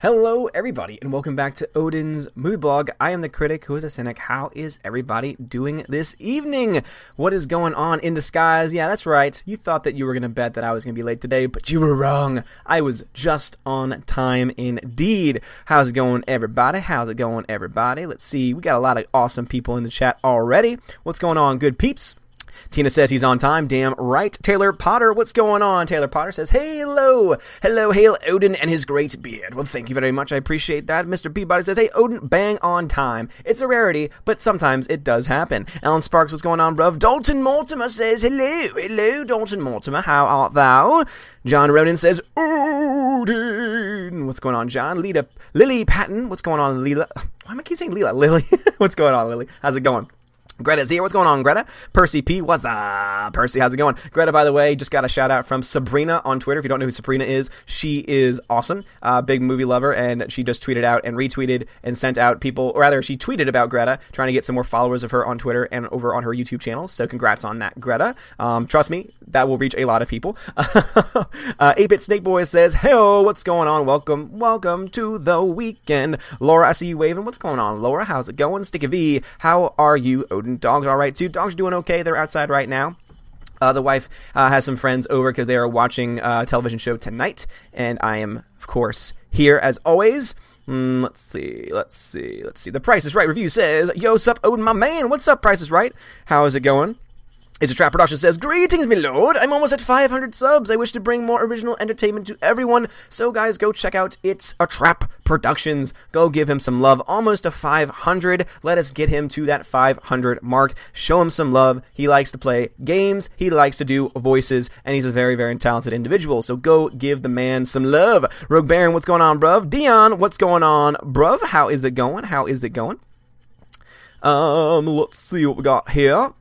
Hello everybody and welcome back to Odin's Movie Blog. I am the critic who is a cynic. How is everybody doing this evening? What is going on in disguise? Yeah, that's right. You thought that you were going to bet that I was going to be late today, but you were wrong. I was just on time indeed. How's it going everybody? How's it going everybody? Let's see. We got a lot of awesome people in the chat already. What's going on, good peeps? Tina says he's on time. Damn right. Taylor Potter, what's going on? Taylor Potter says, hey, hello. Hello, hail Odin and his great beard. Well, thank you very much. I appreciate that. Mr. Peabody says, hey, Odin, bang on time. It's a rarity, but sometimes it does happen. Alan Sparks, what's going on, bruv? Dalton Mortimer says, hello. Hello, Dalton Mortimer. How art thou? John Ronan says, Odin. What's going on, John? Lily Patton, what's going on, Lila? Why am I keep saying Lila? Lily. What's going on, Lily? How's it going? Greta's here. What's going on, Greta? Percy P, what's up? Percy, how's it going? Greta, by the way, just got a shout-out from Sabrina on Twitter. If you don't know who Sabrina is, she is awesome. Big movie lover, and she just tweeted out and retweeted and sent out people, or rather, she tweeted about Greta, trying to get some more followers of her on Twitter and over on her YouTube channel, so congrats on that, Greta. Trust me, that will reach a lot of people. 8-Bit Snake Boy says, hey, what's going on? Welcome to the weekend. Laura, I see you waving. What's going on, Laura? How's it going? Sticky V, how are you, Odin? Dogs all right too. Dogs are doing okay. They're outside right now. The wife has some friends over because they are watching a television show tonight, and I am, of course, here as always. Let's see. The Price is Right review says, "Yo, sup, Odin, my man. What's up, Price is Right? How is it going?" It's a Trap Productions says, greetings, my lord. I'm almost at 500 subs. I wish to bring more original entertainment to everyone. So, guys, go check out It's a Trap Productions. Go give him some love. Almost to 500. Let us get him to that 500 mark. Show him some love. He likes to play games. He likes to do voices. And he's a very, very talented individual. So go give the man some love. Rogue Baron, what's going on, bruv? Dion, what's going on, bruv? How is it going? Let's see what we got here.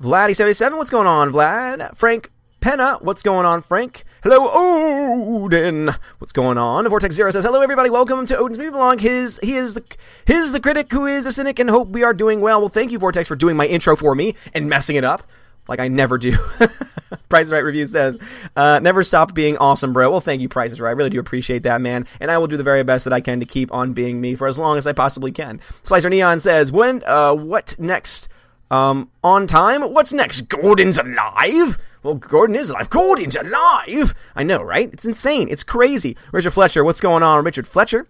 Vlad77, what's going on, Vlad? Frank Penna, what's going on, Frank? Hello, Odin. What's going on? Vortex Zero says, hello, everybody. Welcome to Odin's Movie Blog. He is the critic who is a cynic and hope we are doing well. Well, thank you, Vortex, for doing my intro for me and messing it up like I never do. Price is Right review says, never stop being awesome, bro. Well, thank you, Price is Right. I really do appreciate that, man. And I will do the very best that I can to keep on being me for as long as I possibly can. Slicer Neon says, what next? On time? What's next? Gordon's alive? Well, Gordon is alive. Gordon's alive! I know, right? It's insane. It's crazy. Richard Fletcher, what's going on, Richard Fletcher?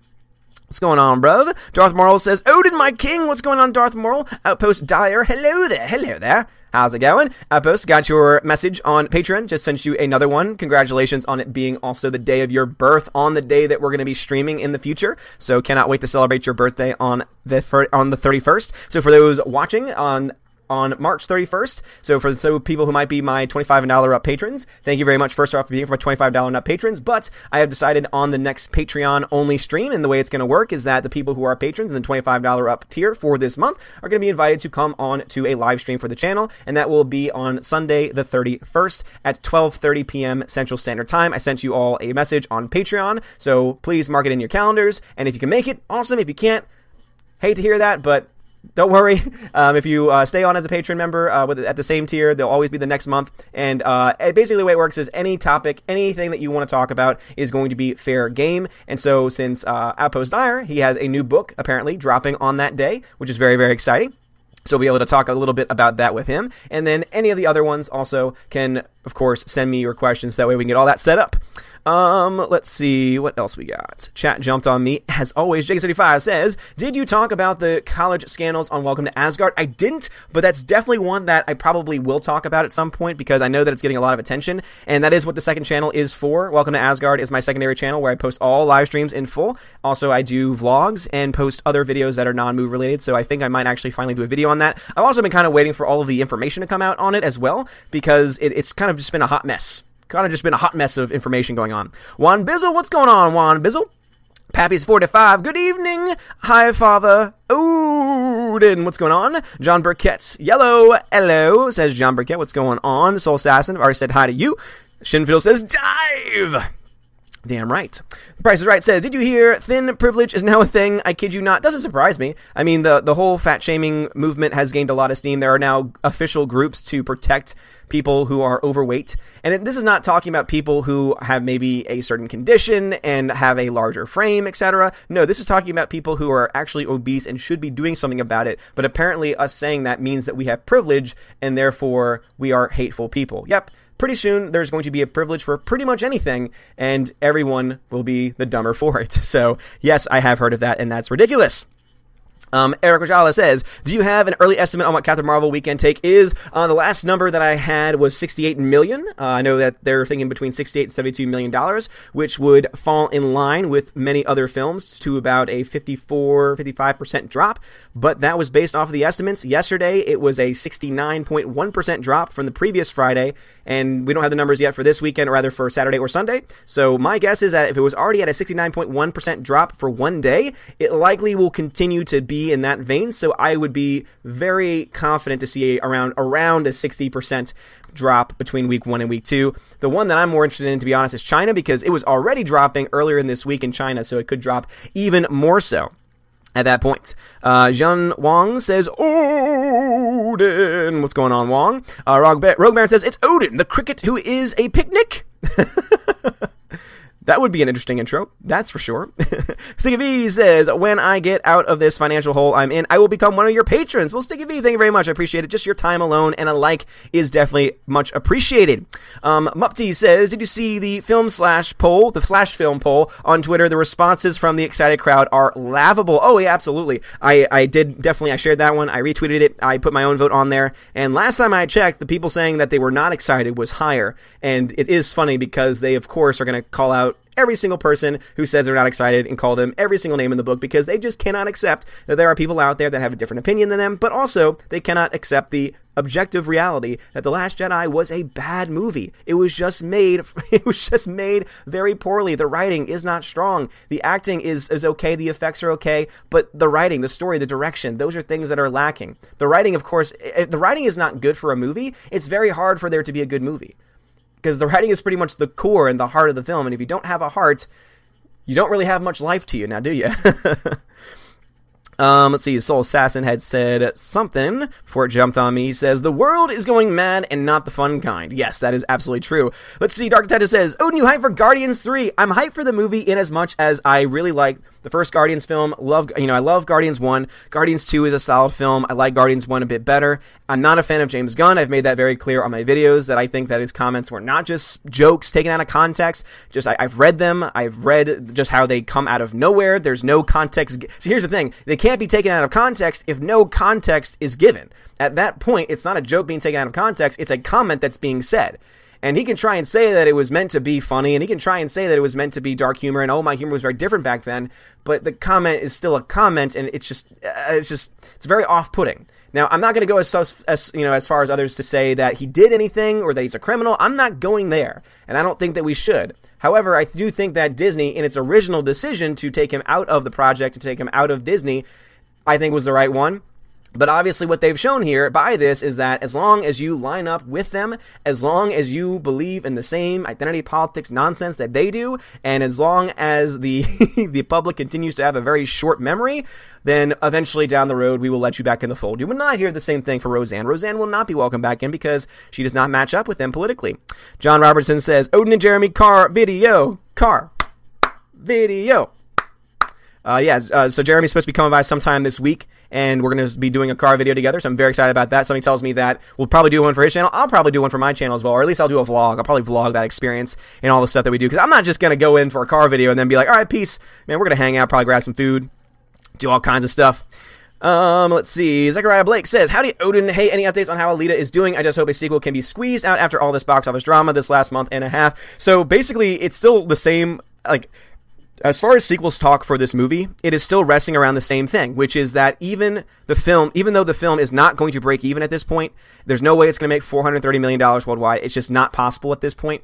What's going on, bruv? Darth Morrill says, Odin, my king! What's going on, Darth Morrill? Outpost Dyer, hello there. How's it going? Outpost, got your message on Patreon. Just sent you another one. Congratulations on it being also the day of your birth on the day that we're going to be streaming in the future. So cannot wait to celebrate your birthday on the 31st. So for those watching on March 31st. So for the people who might be my $25 and up patrons, thank you very much, first off, for being for my $25 and up patrons, but I have decided on the next Patreon-only stream, and the way it's going to work is that the people who are patrons in the $25 up tier for this month are going to be invited to come on to a live stream for the channel, and that will be on Sunday the 31st at 12:30 p.m. Central Standard Time. I sent you all a message on Patreon, so please mark it in your calendars, and if you can make it, awesome. If you can't, hate to hear that, but don't worry. If you stay on as a patron member at the same tier, they'll always be the next month. And basically the way it works is any topic, anything that you want to talk about is going to be fair game. And so since Apopos Dyer, he has a new book apparently dropping on that day, which is very, very exciting. So we'll be able to talk a little bit about that with him. And then any of the other ones also can, of course, send me your questions. That way we can get all that set up. Let's see what else we got. Chat jumped on me as always. Jake75 says, did you talk about the college scandals on Welcome to Asgard? I didn't, but that's definitely one that I probably will talk about at some point because I know that it's getting a lot of attention, and that is what the second channel is for. Welcome to Asgard is my secondary channel where I post all live streams in full. Also, I do vlogs and post other videos that are non-move related, so I think I might actually finally do a video on that. I've also been kind of waiting for all of the information to come out on it as well because it's kind of just been a hot mess. Of information going on. Juan Bizzle, what's going on, Juan Bizzle? Pappy's 45, good evening. Hi, Father Odin, what's going on? John Burkett's yellow, hello, says John Burkett, what's going on? Soul Assassin, I've already said hi to you. Shinfield says, dive. Damn right. The Price is Right says, did you hear thin privilege is now a thing? I kid you not. Doesn't surprise me. I mean, the whole fat shaming movement has gained a lot of steam. There are now official groups to protect people who are overweight. And this is not talking about people who have maybe a certain condition and have a larger frame, etc. No, this is talking about people who are actually obese and should be doing something about it. But apparently us saying that means that we have privilege and therefore we are hateful people. Yep. Pretty soon, there's going to be a privilege for pretty much anything, and everyone will be the dumber for it. So, yes, I have heard of that, and that's ridiculous. Eric Rajala says, do you have an early estimate on what Captain Marvel weekend take is? The last number that I had was $68 million. I know that they're thinking between $68 and $72 million, which would fall in line with many other films to about a 55% drop. But that was based off of the estimates. Yesterday, it was a 69.1% drop from the previous Friday. And we don't have the numbers yet for this weekend, or rather for Saturday or Sunday. So my guess is that if it was already at a 69.1% drop for one day, it likely will continue to be in that vein, so I would be very confident to see around a 60% drop between week one and week two. The one that I'm more interested in, to be honest, is China, because it was already dropping earlier in this week in China, so it could drop even more so at that point. Zhang Wang says, Odin. What's going on, Wang? Rogue Baron says, it's Odin, the cricket who is a picnic. That would be an interesting intro, that's for sure. Sticky V says, when I get out of this financial hole I'm in, I will become one of your patrons. Well, Sticky V, thank you very much. I appreciate it. Just your time alone and a like is definitely much appreciated. Mupti says, did you see the /film poll on Twitter? The responses from the excited crowd are laughable. Oh, yeah, absolutely. I did definitely. I shared that one. I retweeted it. I put my own vote on there. And last time I checked, the people saying that they were not excited was higher. And it is funny because they, of course, are going to call out every single person who says they're not excited and call them every single name in the book, because they just cannot accept that there are people out there that have a different opinion than them, but also they cannot accept the objective reality that The Last Jedi was a bad movie. It was just made very poorly. The writing is not strong. The acting is okay. The effects are okay, but the writing, the story, the direction, those are things that are lacking. The writing, of course, if the writing is not good for a movie, it's very hard for there to be a good movie, because the writing is pretty much the core and the heart of the film, and if you don't have a heart, you don't really have much life to you now, do you? Let's see, Soul Assassin had said something before it jumped on me. He says, the world is going mad and not the fun kind. Yes, that is absolutely true. Let's see, Dark Detective says, Odin, you hype for Guardians 3? I'm hyped for the movie in as much as I really like the first Guardians film. I love Guardians 1. Guardians 2 is a solid film. I like Guardians 1 a bit better. I'm not a fan of James Gunn. I've made that very clear on my videos, that I think that his comments were not just jokes taken out of context. I've read them. I've read just how they come out of nowhere. There's no context. See, here's the thing. They can't be taken out of context if no context is given. At that point, it's not a joke being taken out of context. It's a comment that's being said. And he can try and say that it was meant to be funny, and he can try and say that it was meant to be dark humor, and oh, my humor was very different back then, but the comment is still a comment, and it's very off-putting. Now, I'm not going to go as far as others to say that he did anything or that he's a criminal. I'm not going there, and I don't think that we should. However, I do think that Disney, in its original decision to take him out of the project, to take him out of Disney, I think was the right one. But obviously what they've shown here by this is that as long as you line up with them, as long as you believe in the same identity politics nonsense that they do, and as long as the the public continues to have a very short memory, then eventually down the road we will let you back in the fold. You will not hear the same thing for Roseanne. Roseanne will not be welcome back in because she does not match up with them politically. John Robertson says, Odin and Jeremy car video. So Jeremy's supposed to be coming by sometime this week, and we're going to be doing a car video together, so I'm very excited about that. Something tells me that we'll probably do one for his channel. I'll probably do one for my channel as well, or at least I'll do a vlog. I'll probably vlog that experience and all the stuff that we do, because I'm not just going to go in for a car video and then be like, all right, peace. Man, we're going to hang out, probably grab some food, do all kinds of stuff. Let's see. Zechariah Blake says, howdy, Odin. Hey, any updates on how Alita is doing? I just hope a sequel can be squeezed out after all this box office drama this last month and a half. So basically, it's still the same, like, as far as sequels talk for this movie, it is still resting around the same thing, which is that even though the film is not going to break even at this point, there's no way it's going to make $430 million worldwide. It's just not possible at this point.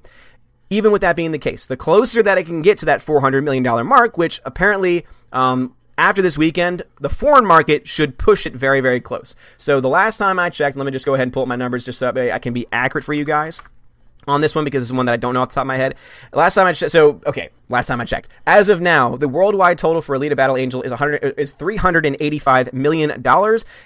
Even with that being the case, the closer that it can get to that $400 million mark, which apparently, after this weekend, the foreign market should push it very, very close. So the last time I checked, let me just go ahead and pull up my numbers just so that I can be accurate for you guys. on this one because it's one that I don't know off the top of my head. Last time I checked, as of now, the worldwide total for Alita Battle Angel is $385 million.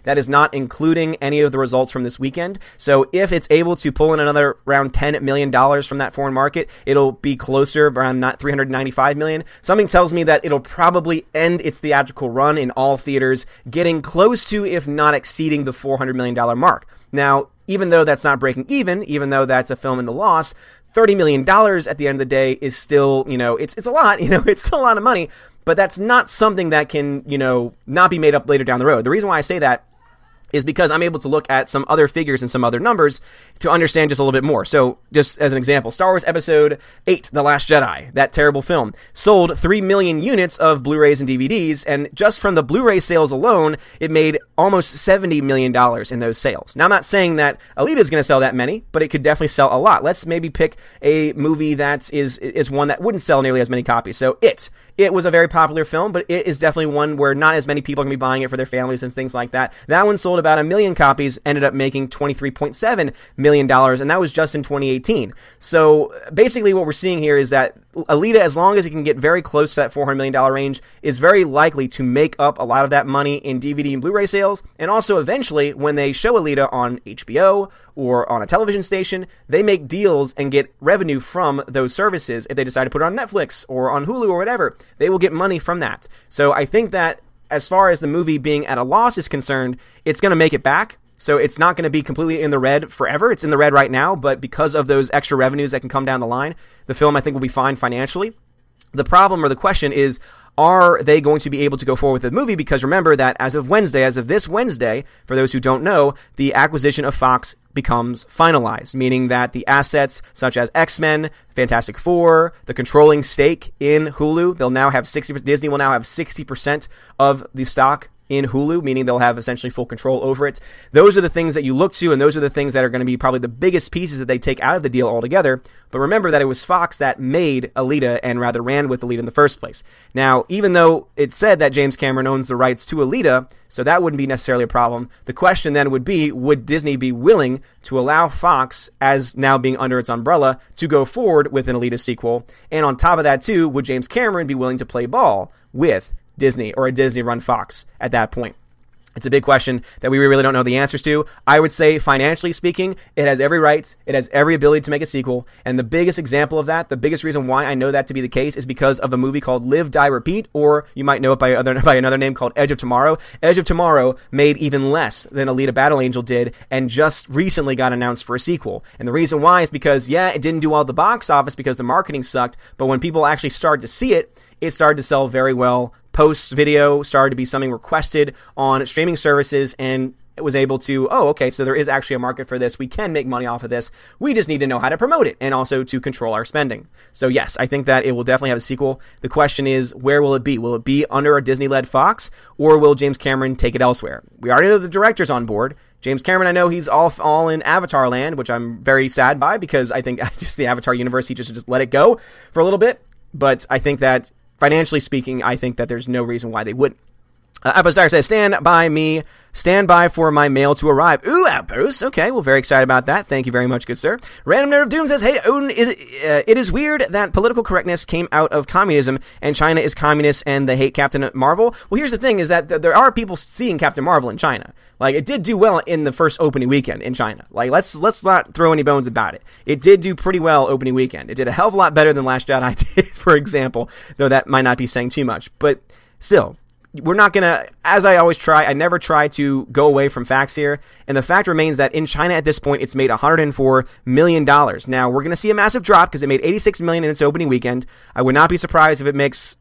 That is not including any of the results from this weekend. So if it's able to pull in another around $10 million from that foreign market, it'll be closer, around not $395 million. Something tells me that it'll probably end its theatrical run in all theaters, getting close to, if not exceeding, the $400 million mark. Now, even though that's not breaking even though that's a film in the loss, $30 million at the end of the day is still, it's a lot, it's still a lot of money, but that's not something that can, not be made up later down the road. The reason why I say that is because I'm able to look at some other figures and some other numbers to understand just a little bit more. So, just as an example, Star Wars Episode 8, The Last Jedi, that terrible film, sold 3 million units of Blu-rays and DVDs, and just from the Blu-ray sales alone, it made almost $70 million in those sales. Now, I'm not saying that Alita's going to sell that many, but it could definitely sell a lot. Let's maybe pick a movie that is one that wouldn't sell nearly as many copies. So, It was a very popular film, but it is definitely one where not as many people are going to be buying it for their families and things like that. That one sold about 1 million copies, ended up making $23.7 million, and that was just in 2018. So basically what we're seeing here is that Alita, as long as it can get very close to that $400 million range, is very likely to make up a lot of that money in DVD and Blu-ray sales, and also eventually when they show Alita on HBO or on a television station, they make deals and get revenue from those services. If they decide to put it on Netflix or on Hulu or whatever, they will get money from that. So I think that as far as the movie being at a loss is concerned, it's going to make it back. So it's not going to be completely in the red forever. It's in the red right now, but because of those extra revenues that can come down the line, the film I think will be fine financially. The problem or the question is, are they going to be able to go forward with the movie? Because remember that as of this Wednesday, for those who don't know, the acquisition of Fox becomes finalized, meaning that the assets such as X-Men, Fantastic Four, the controlling stake in Hulu, Disney will now have 60% of the stock in Hulu, meaning they'll have essentially full control over it. Those are the things that you look to, and those are the things that are going to be probably the biggest pieces that they take out of the deal altogether. But remember that it was Fox that made Alita and rather ran with Alita in the first place. Now, even though it's said that James Cameron owns the rights to Alita, so that wouldn't be necessarily a problem, the question then would be, would Disney be willing to allow Fox, as now being under its umbrella, to go forward with an Alita sequel? And on top of that too, would James Cameron be willing to play ball with Disney or a Disney-run Fox at that point? It's a big question that we really don't know the answers to. I would say, financially speaking, it has every right, it has every ability to make a sequel, and the biggest example of that, the biggest reason why I know that to be the case is because of a movie called Live, Die, Repeat, or you might know it by another name called Edge of Tomorrow. Edge of Tomorrow made even less than Alita Battle Angel did, and just recently got announced for a sequel. And the reason why is because, it didn't do well at the box office because the marketing sucked, but when people actually started to see it, it started to sell very well. Post-video started to be something requested on streaming services, and it was able to, so there is actually a market for this. We can make money off of this. We just need to know how to promote it and also to control our spending. So yes, I think that it will definitely have a sequel. The question is, where will it be? Will it be under a Disney-led Fox, or will James Cameron take it elsewhere? We already know the director's on board. James Cameron, I know he's all in Avatar land, which I'm very sad by because I think just the Avatar universe, he just let it go for a little bit. But I think that financially speaking, I think that there's no reason why they wouldn't. Apopos Dyer says, stand by me. Stand by for my mail to arrive. Ooh, Apopos. Okay, well, very excited about that. Thank you very much, good sir. Random Nerd of Doom says, hey, Odin, it is weird that political correctness came out of communism and China is communist and they hate Captain Marvel. Well, here's the thing is that there are people seeing Captain Marvel in China. Like, it did do well in the first opening weekend in China. Like, let's not throw any bones about it. It did do pretty well opening weekend. It did a hell of a lot better than Last Jedi did, for example, though that might not be saying too much. But still, we're not going to, as I always try, I never try to go away from facts here. And the fact remains that in China at this point, it's made $104 million. Now, we're going to see a massive drop because it made $86 million in its opening weekend. I would not be surprised if it makes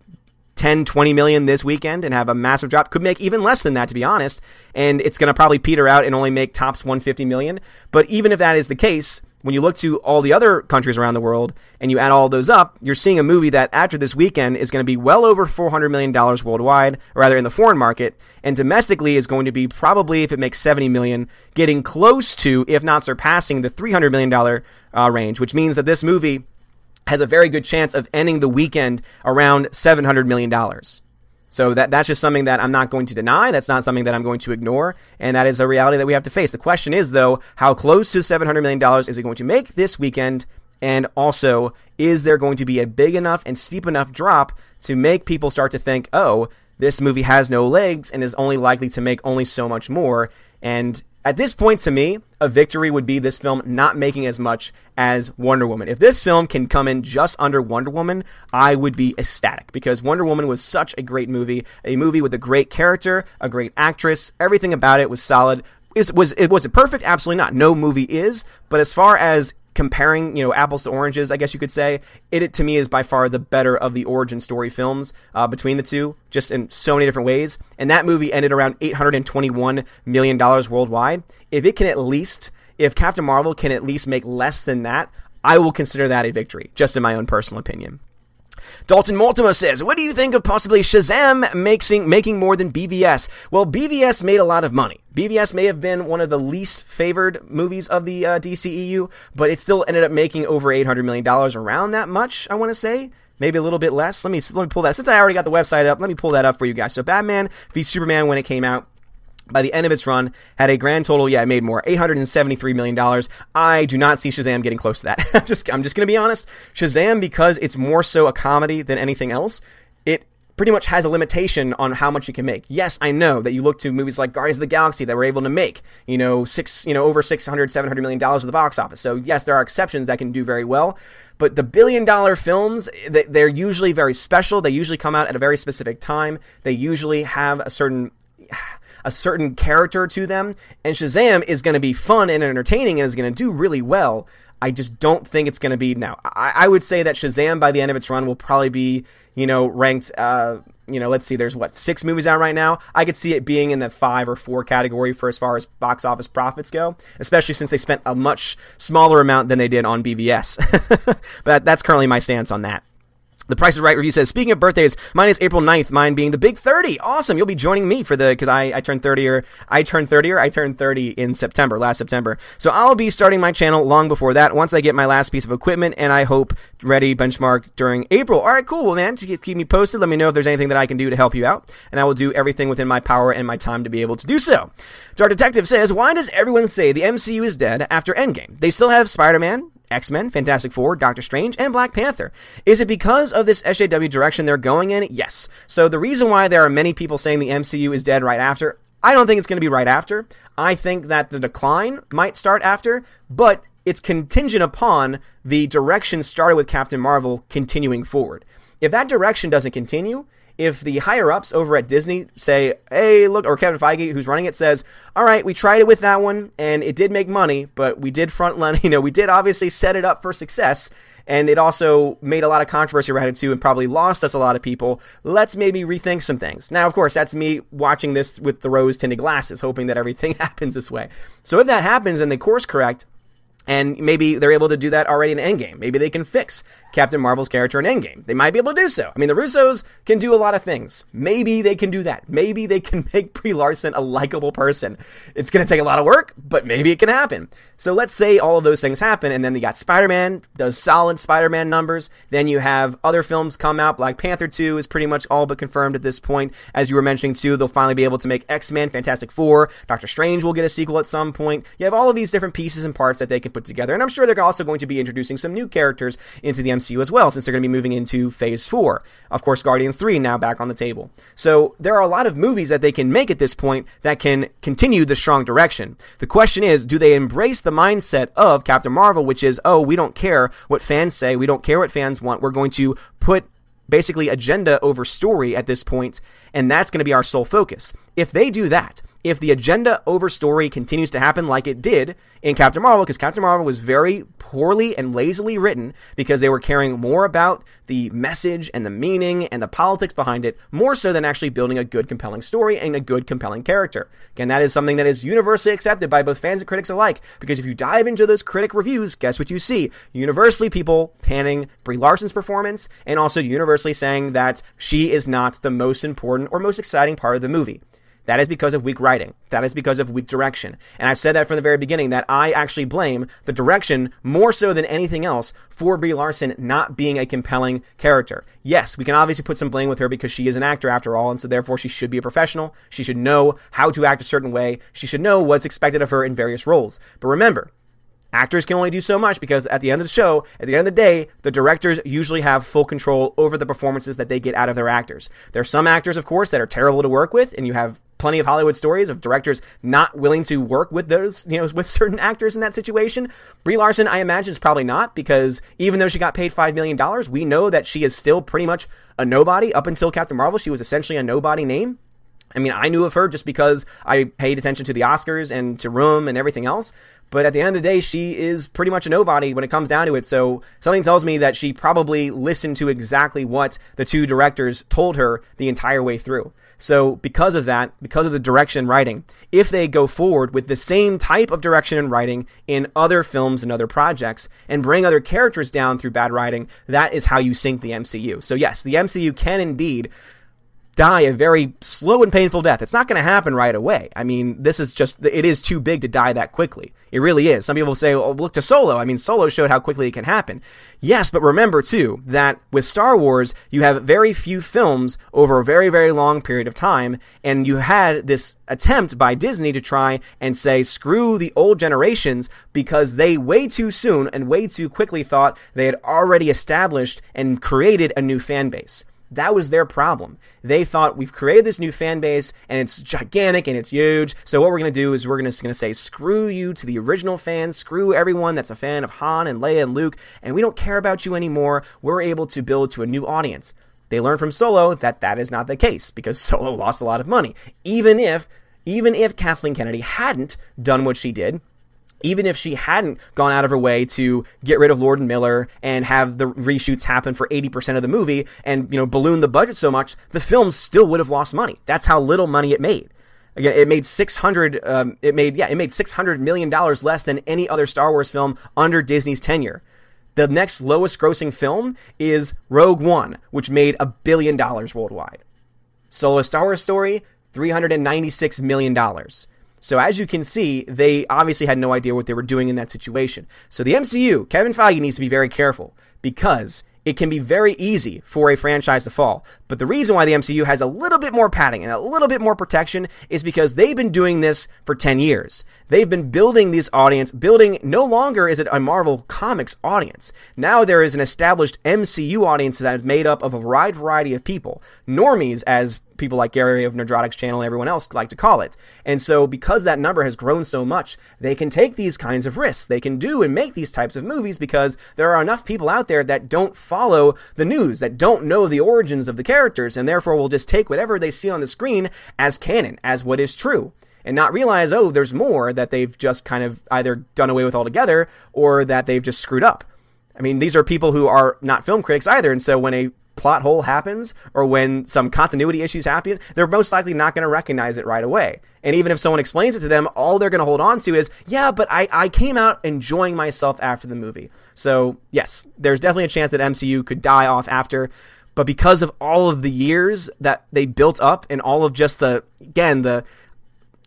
$10-20 million this weekend and have a massive drop. Could make even less than that, to be honest. And it's going to probably peter out and only make tops $150 million. But even if that is the case, when you look to all the other countries around the world and you add all those up, you're seeing a movie that after this weekend is going to be well over $400 million worldwide, or rather in the foreign market, and domestically is going to be probably, if it makes $70 million, getting close to, if not surpassing, the $300 million range, which means that this movie has a very good chance of ending the weekend around $700 million. So that's just something that I'm not going to deny. That's not something that I'm going to ignore. And that is a reality that we have to face. The question is, though, how close to $700 million is it going to make this weekend? And also, is there going to be a big enough and steep enough drop to make people start to think, oh, this movie has no legs and is only likely to make only so much more? And at this point, to me, a victory would be this film not making as much as Wonder Woman. If this film can come in just under Wonder Woman, I would be ecstatic, because Wonder Woman was such a great movie, a movie with a great character, a great actress. Everything about it was solid. Was it perfect? Absolutely not. No movie is. But as far as comparing, you know, apples to oranges, I guess you could say, it to me is by far the better of the origin story films between the two, just in so many different ways. And that movie ended around $821 million worldwide. If Captain Marvel can at least make less than that, I will consider that a victory, just in my own personal opinion. Dalton Mortimer says, what do you think of possibly Shazam making more than BVS? Well, BVS made a lot of money. BVS may have been one of the least favored movies of the DCEU, but it still ended up making over $800 million, around that much, I want to say. Maybe a little bit less. Let me pull that. Since I already got the website up, let me pull that up for you guys. So Batman v Superman, when it came out, by the end of its run, had a grand total, it made more, $873 million. I do not see Shazam getting close to that. I'm just going to be honest. Shazam, because it's more so a comedy than anything else, it pretty much has a limitation on how much you can make. Yes, I know that you look to movies like Guardians of the Galaxy that were able to make, over $600-700 million at the box office. So yes, there are exceptions that can do very well, but the $1 billion films, they're usually very special. They usually come out at a very specific time. They usually have a certain character to them, and Shazam is going to be fun and entertaining and is going to do really well. I just don't think it's going to be now. I would say that Shazam, by the end of its run, will probably be, ranked, let's see, there's, 6 movies out right now? I could see it being in the 5 or 4 category for as far as box office profits go, especially since they spent a much smaller amount than they did on BVS. But that's currently my stance on that. The Price is Right review says, speaking of birthdays, mine is April 9th, mine being the big 30. Awesome. You'll be joining me because I turned 30 in September, last September. So I'll be starting my channel long before that, once I get my last piece of equipment, and I hope ready benchmark during April. All right, cool. Well, man, just keep me posted. Let me know if there's anything that I can do to help you out, and I will do everything within my power and my time to be able to do so. Dark Detective says, why does everyone say the MCU is dead after Endgame? They still have Spider-Man, X-Men, Fantastic Four, Doctor Strange, and Black Panther. Is it because of this SJW direction they're going in? Yes. So the reason why there are many people saying the MCU is dead right after, I don't think it's going to be right after. I think that the decline might start after, but it's contingent upon the direction started with Captain Marvel continuing forward. If that direction doesn't continue, if the higher-ups over at Disney say, hey, look, or Kevin Feige, who's running it, says, all right, we tried it with that one, and it did make money, but we did we did obviously set it up for success, and it also made a lot of controversy around it, too, and probably lost us a lot of people. Let's maybe rethink some things. Now, of course, that's me watching this with the rose-tinted glasses, hoping that everything happens this way. So if that happens and they course correct, and maybe they're able to do that already in Endgame. Maybe they can fix Captain Marvel's character in Endgame. They might be able to do so. I mean, the Russos can do a lot of things. Maybe they can do that. Maybe they can make Brie Larson a likable person. It's going to take a lot of work, but maybe it can happen. So let's say all of those things happen, and then you got Spider-Man, does solid Spider-Man numbers. Then you have other films come out. Black Panther 2 is pretty much all but confirmed at this point. As you were mentioning, too, they'll finally be able to make X-Men, Fantastic Four. Doctor Strange will get a sequel at some point. You have all of these different pieces and parts that they can put together, and I'm sure they're also going to be introducing some new characters into the MCU as well, since they're going to be moving into Phase 4. Of course, Guardians 3 now back on the table. So there are a lot of movies that they can make at this point that can continue the strong direction. The question is, do they embrace the mindset of Captain Marvel, which is, oh, we don't care what fans say, we don't care what fans want, we're going to put basically agenda over story at this point, and that's going to be our sole focus. If they do that, if the agenda over story continues to happen like it did in Captain Marvel, because Captain Marvel was very poorly and lazily written because they were caring more about the message and the meaning and the politics behind it, more so than actually building a good, compelling story and a good, compelling character. Again, that is something that is universally accepted by both fans and critics alike, because if you dive into those critic reviews, guess what you see? Universally people panning Brie Larson's performance, and also universally saying that she is not the most important or most exciting part of the movie. That is because of weak writing. That is because of weak direction. And I've said that from the very beginning, that I actually blame the direction more so than anything else for Brie Larson not being a compelling character. Yes, we can obviously put some blame with her because she is an actor after all, and so therefore she should be a professional. She should know how to act a certain way. She should know what's expected of her in various roles. But remember, Actors can only do so much because at the end of the show, at the end of the day, the directors usually have full control over the performances that they get out of their actors. There are some actors, of course, that are terrible to work with, and you have plenty of Hollywood stories of directors not willing to work with those, with certain actors in that situation. Brie Larson, I imagine, is probably not, because even though she got paid $5 million, we know that she is still pretty much a nobody. Up until Captain Marvel, she was essentially a nobody name. I mean, I knew of her just because I paid attention to the Oscars and to Room and everything else. But at the end of the day, she is pretty much a nobody when it comes down to it. So something tells me that she probably listened to exactly what the two directors told her the entire way through. So because of that, because of the direction writing, if they go forward with the same type of direction and writing in other films and other projects and bring other characters down through bad writing, that is how you sink the MCU. So yes, the MCU can indeed die a very slow and painful death. It's not going to happen right away. I mean, this is just, it is too big to die that quickly. It really is. Some people say, well, look to Solo. I mean, Solo showed how quickly it can happen. Yes, but remember, too, that with Star Wars, you have very few films over a very, very long period of time, and you had this attempt by Disney to try and say, screw the old generations, because they way too soon and way too quickly thought they had already established and created a new fan base. That was their problem. They thought, we've created this new fan base, and it's gigantic, and it's huge, so what we're going to do is we're just going to say, screw you to the original fans, screw everyone that's a fan of Han and Leia and Luke, and we don't care about you anymore. We're able to build to a new audience. They learned from Solo that that is not the case, because Solo lost a lot of money. Even if Kathleen Kennedy hadn't done what she did, even if she hadn't gone out of her way to get rid of Lord and Miller and have the reshoots happen for 80% of the movie and, balloon the budget so much, the film still would have lost money. That's how little money it made. Again, it made $600 million less than any other Star Wars film under Disney's tenure. The next lowest grossing film is Rogue One, which made $1 billion worldwide. Solo: A Star Wars Story, $396 million. So as you can see, they obviously had no idea what they were doing in that situation. So the MCU, Kevin Feige needs to be very careful, because it can be very easy for a franchise to fall. But the reason why the MCU has a little bit more padding and a little bit more protection is because they've been doing this for 10 years. They've been building this audience, no longer is it a Marvel Comics audience. Now there is an established MCU audience that is made up of a wide variety of people. Normies, as people like Gary of Nerdrotic's channel and everyone else like to call it. And so because that number has grown so much, they can take these kinds of risks. They can do and make these types of movies because there are enough people out there that don't follow the news, that don't know the origins of the characters, and therefore will just take whatever they see on the screen as canon, as what is true, and not realize, oh, there's more that they've just kind of either done away with altogether or that they've just screwed up. I mean, these are people who are not film critics either, and so when a plot hole happens or when some continuity issues happen, they're most likely not going to recognize it right away. And even if someone explains it to them, all they're going to hold on to is, yeah, but I came out enjoying myself after the movie. So yes, there's definitely a chance that MCU could die off after, but because of all of the years that they built up and all of just the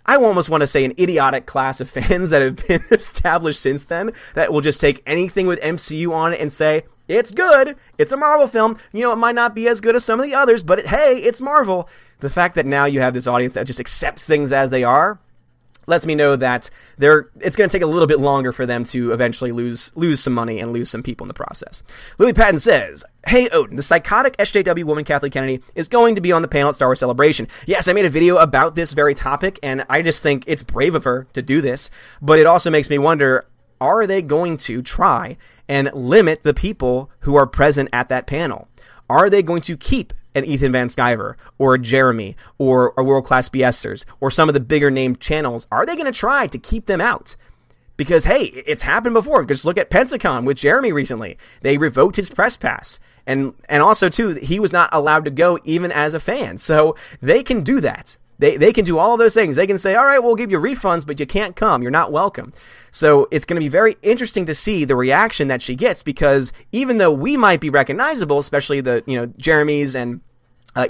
I almost want to say an idiotic class of fans that have been established since then that will just take anything with MCU on it and say, it's good. It's a Marvel film. It might not be as good as some of the others, but hey, it's Marvel. The fact that now you have this audience that just accepts things as they are lets me know that it's going to take a little bit longer for them to eventually lose some money and lose some people in the process. Lily Patton says, "Hey Odin, the psychotic SJW woman Kathleen Kennedy is going to be on the panel at Star Wars Celebration. Yes, I made a video about this very topic, and I just think it's brave of her to do this, but it also makes me wonder, are they going to try and limit the people who are present at that panel? Are they going to keep an Ethan Van Sciver or a Jeremy or a world-class BSers or some of the bigger name channels? Are they going to try to keep them out? Because, hey, it's happened before. Just look at Pensacon with Jeremy recently. They revoked his press pass. And also, too, he was not allowed to go even as a fan. So they can do that. They can do all of those things. They can say, all right, we'll give you refunds, but you can't come. You're not welcome. So it's going to be very interesting to see the reaction that she gets, because even though we might be recognizable, especially the Jeremys and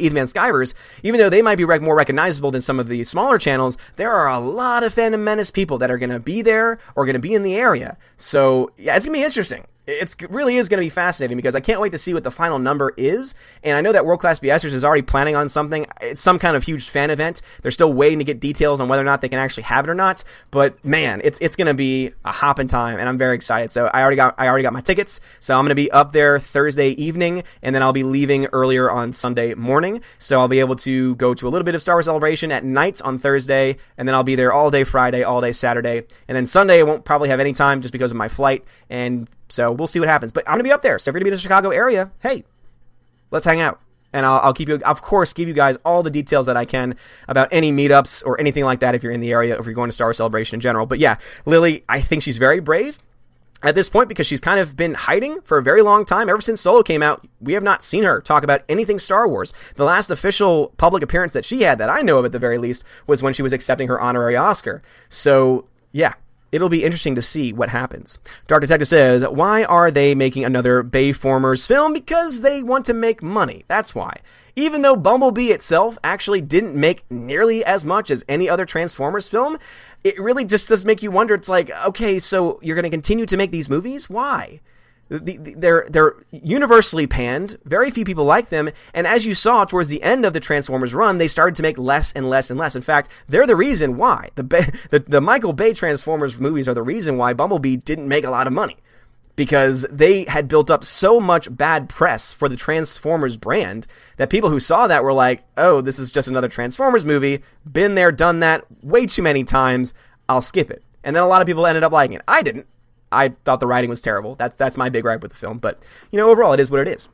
Ethan Van Sciver's, even though they might be more recognizable than some of the smaller channels, there are a lot of Phantom Menace people that are going to be there or going to be in the area. So yeah, it's going to be interesting. It's really is going to be fascinating because I can't wait to see what the final number is. And I know that World Class BSers is already planning on something. It's some kind of huge fan event. They're still waiting to get details on whether or not they can actually have it or not. But man, it's going to be a hop in time, and I'm very excited. So I already got my tickets. So I'm going to be up there Thursday evening, and then I'll be leaving earlier on Sunday morning. So I'll be able to go to a little bit of Star Wars Celebration at night on Thursday, and then I'll be there all day Friday, all day Saturday, and then Sunday I won't probably have any time just because of my flight. And so we'll see what happens. But I'm going to be up there. So if you're going to be in the Chicago area, hey, let's hang out. And I'll keep you, of course, give you guys all the details that I can about any meetups or anything like that if you're in the area, if you're going to Star Wars Celebration in general. But yeah, Lily, I think she's very brave at this point because she's kind of been hiding for a very long time. Ever since Solo came out, we have not seen her talk about anything Star Wars. The last official public appearance that she had that I know of at the very least was when she was accepting her honorary Oscar. So yeah. It'll be interesting to see what happens. Dark Detective says, why are they making another Bayformers film? Because they want to make money. That's why. Even though Bumblebee itself actually didn't make nearly as much as any other Transformers film, it really just does make you wonder. It's like, okay, so you're going to continue to make these movies? Why? They're universally panned. Very few people like them. And as you saw towards the end of the Transformers run, they started to make less and less and less. In fact, they're the reason why. The Michael Bay Transformers movies are the reason why Bumblebee didn't make a lot of money. Because they had built up so much bad press for the Transformers brand that people who saw that were like, oh, this is just another Transformers movie. Been there, done that way too many times. I'll skip it. And then a lot of people ended up liking it. I didn't. I thought the writing was terrible. That's my big gripe with the film. But, you know, overall, it is what it is.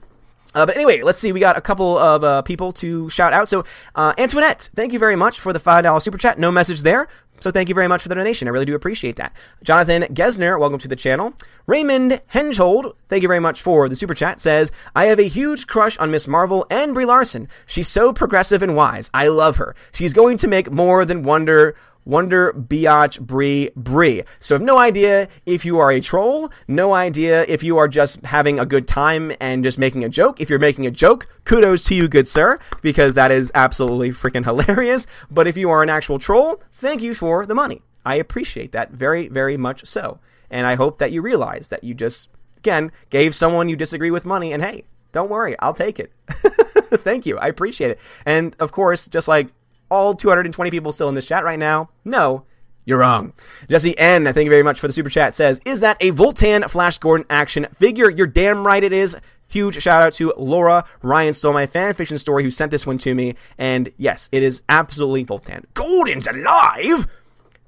But anyway, let's see. We got a couple of people to shout out. So, Antoinette, thank you very much for the $5 super chat. No message there. So thank you very much for the donation. I really do appreciate that. Jonathan Gesner, welcome to the channel. Raymond Henhold, thank you very much for the super chat, says, I have a huge crush on Miss Marvel and Brie Larson. She's so progressive and wise. I love her. She's going to make more than Wonder Biatch Brie. So I have no idea if you are a troll, no idea if you are just having a good time and just making a joke. If you're making a joke, kudos to you, good sir, because that is absolutely freaking hilarious. But if you are an actual troll, thank you for the money. I appreciate that very, very much so. And I hope that you realize that you just, again, gave someone you disagree with money, and hey, don't worry, I'll take it. Thank you. I appreciate it. And of course, just like all 220 people still in this chat right now, no, you're wrong. Jesse N, thank you very much for the super chat, says, is that a Voltan Flash Gordon action figure? You're damn right it is. Huge shout out to Laura Rian, stole my fanfiction story, who sent this one to me. And yes, it is absolutely Voltan. Gordon's alive!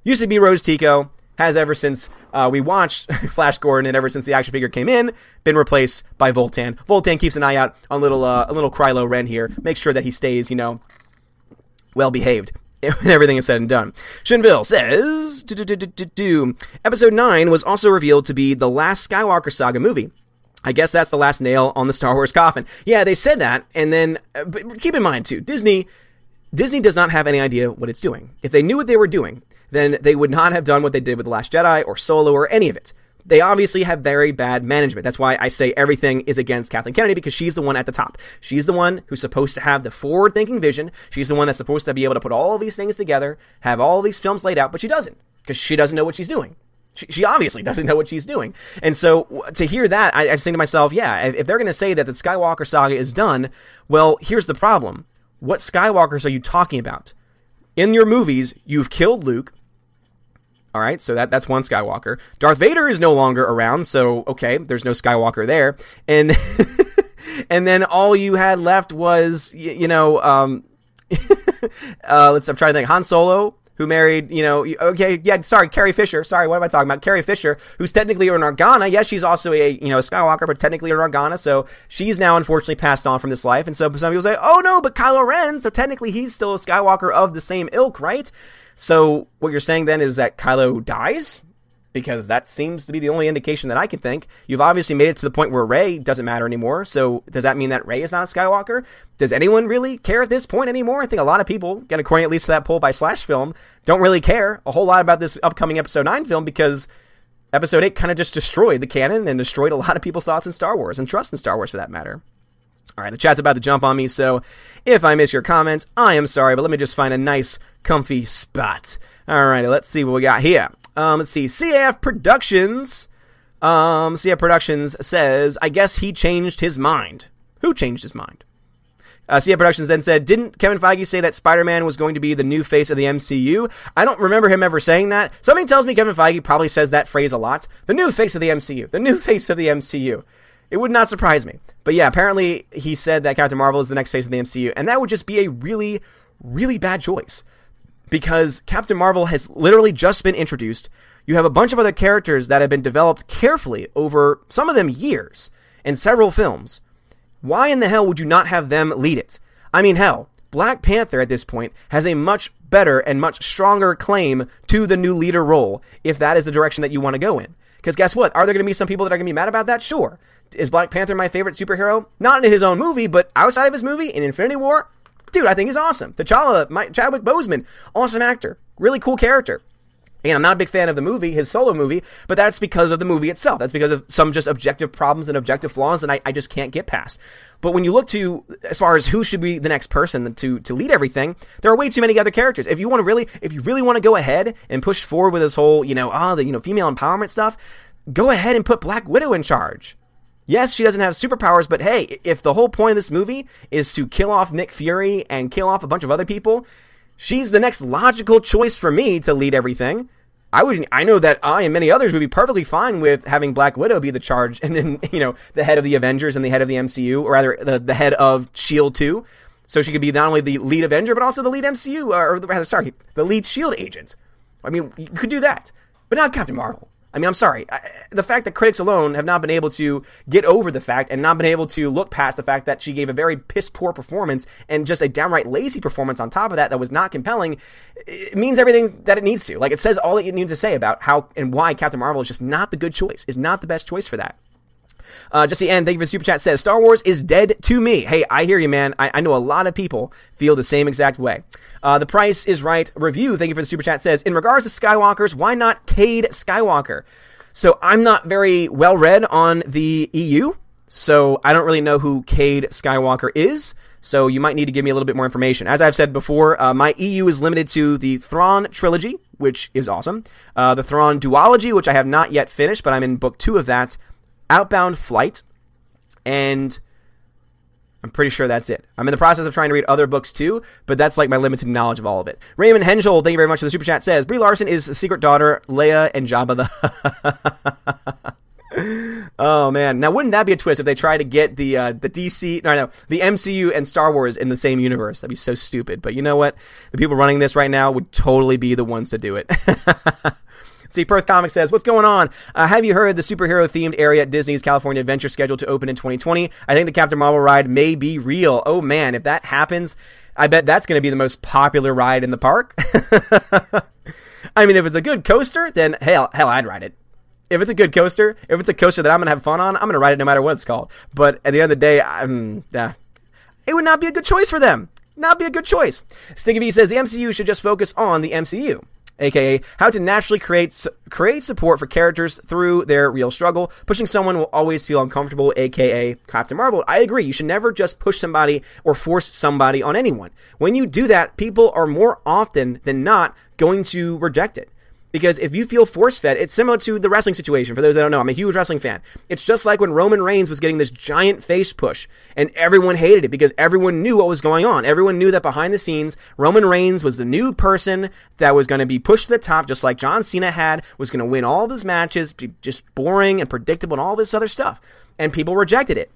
Used to be Rose Tico, has ever since we watched Flash Gordon and ever since the action figure came in, been replaced by Voltan. Voltan keeps an eye out on a little Kylo Ren here. Make sure that he stays, you know, well-behaved. Everything is said and done. Shinville says, Episode 9 was also revealed to be the last Skywalker Saga movie. I guess that's the last nail on the Star Wars coffin. Yeah, they said that, and then, but keep in mind, too, Disney does not have any idea what it's doing. If they knew what they were doing, then they would not have done what they did with The Last Jedi or Solo or any of it. They obviously have very bad management. That's why I say everything is against Kathleen Kennedy, because she's the one at the top. She's the one who's supposed to have the forward-thinking vision. She's the one that's supposed to be able to put all these things together, have all these films laid out, but she doesn't, because she doesn't know what she's doing. She obviously doesn't know what she's doing. And so to hear that, I just think to myself, yeah, if they're going to say that the Skywalker saga is done, well, here's the problem. What Skywalkers are you talking about? In your movies, you've killed Luke. All right, so that's one Skywalker. Darth Vader is no longer around, so okay, there's no Skywalker there. And and then all you had left was, I'm trying to think, Han Solo, who married, Carrie Fisher. Sorry, what am I talking about? Carrie Fisher, who's technically an Organa. Yes, she's also a Skywalker, but technically an Organa, so she's now unfortunately passed on from this life. And so some people say, oh no, but Kylo Ren, so technically he's still a Skywalker of the same ilk, right? So what you're saying then is that Kylo dies? Because that seems to be the only indication that I can think. You've obviously made it to the point where Rey doesn't matter anymore. So does that mean that Rey is not a Skywalker? Does anyone really care at this point anymore? I think a lot of people, again, according at least to that poll by Slashfilm, don't really care a whole lot about this upcoming Episode 9 film, because Episode 8 kind of just destroyed the canon and destroyed a lot of people's thoughts in Star Wars and trust in Star Wars for that matter. All right, the chat's about to jump on me, so if I miss your comments, I am sorry, but let me just find a nice, comfy spot. All right, let's see what we got here. Let's see, CAF Productions So yeah, Productions says, I guess he changed his mind. Who changed his mind? CA Productions then said, didn't Kevin Feige say that Spider-Man was going to be the new face of the MCU? I don't remember him ever saying that. Something tells me Kevin Feige probably says that phrase a lot. The new face of the MCU. The new face of the MCU. It would not surprise me. But yeah, apparently he said that Captain Marvel is the next face of the MCU. And that would just be a really, really bad choice. Because Captain Marvel has literally just been introduced. You have a bunch of other characters that have been developed carefully over, some of them years, and several films. Why in the hell would you not have them lead it? I mean, hell, Black Panther at this point has a much better and much stronger claim to the new leader role, if that is the direction that you want to go in. Because guess what? Are there going to be some people that are going to be mad about that? Sure. Is Black Panther my favorite superhero? Not in his own movie, but outside of his movie, in Infinity War? Dude, I think he's awesome. T'Challa, Chadwick Boseman, awesome actor. Really cool character. Again, I'm not a big fan of the movie, his solo movie, but that's because of the movie itself. That's because of some just objective problems and objective flaws that I just can't get past. But when you look to, as far as who should be the next person to lead everything, there are way too many other characters. If you want to really, want to go ahead and push forward with this whole, female empowerment stuff, go ahead and put Black Widow in charge. Yes, she doesn't have superpowers, but hey, if the whole point of this movie is to kill off Nick Fury and kill off a bunch of other people, she's the next logical choice for me to lead everything. I know that I and many others would be perfectly fine with having Black Widow be the charge and then, the head of the Avengers and the head of the MCU, or rather the head of S.H.I.E.L.D. 2. So she could be not only the lead Avenger, but also the lead MCU, the lead S.H.I.E.L.D. agent. I mean, you could do that, but not Captain Marvel. I mean, I'm sorry. The fact that critics alone have not been able to get over the fact and not been able to look past the fact that she gave a very piss-poor performance and just a downright lazy performance on top of that was not compelling, it means everything that it needs to. Like, it says all that it needs to say about how and why Captain Marvel is just not the good choice, is not the best choice for that. Just the end, thank you for the super chat, says, Star Wars is dead to me. Hey, I hear you, man. I know a lot of people feel the same exact way. The Price is Right review, thank you for the super chat, says, in regards to Skywalkers, why not Cade Skywalker? So I'm not very well read on the EU, so I don't really know who Cade Skywalker is, so you might need to give me a little bit more information. As I've said before, my EU is limited to the Thrawn trilogy, which is awesome, the Thrawn duology, which I have not yet finished, but I'm in book 2 of that, Outbound Flight, and I'm pretty sure that's it. I'm in the process of trying to read other books too, but that's like my limited knowledge of all of it. Raymond Henschel, thank you very much for the super chat, says, Brie Larson is the secret daughter, Leia and Jabba the... Oh man, now wouldn't that be a twist if they try to get the MCU and Star Wars in the same universe? That'd be so stupid, but you know what? The people running this right now would totally be the ones to do it. See, Perth Comics says, what's going on? Have you heard the superhero-themed area at Disney's California Adventure scheduled to open in 2020? I think the Captain Marvel ride may be real. Oh, man, if that happens, I bet that's going to be the most popular ride in the park. I mean, if it's a good coaster, then hell, I'd ride it. If it's a coaster that I'm going to have fun on, I'm going to ride it no matter what it's called. But at the end of the day, it would not be a good choice for them. Not be a good choice. Sticky V says, the MCU should just focus on the MCU. AKA how to naturally create support for characters through their real struggle. Pushing someone will always feel uncomfortable, AKA Captain Marvel. I agree. You should never just push somebody or force somebody on anyone. When you do that, people are more often than not going to reject it. Because if you feel force-fed, it's similar to the wrestling situation. For those that don't know, I'm a huge wrestling fan. It's just like when Roman Reigns was getting this giant face push, and everyone hated it because everyone knew what was going on. Everyone knew that behind the scenes, Roman Reigns was the new person that was going to be pushed to the top, just like John Cena had, was going to win all of his matches, be just boring and predictable and all this other stuff. And people rejected it.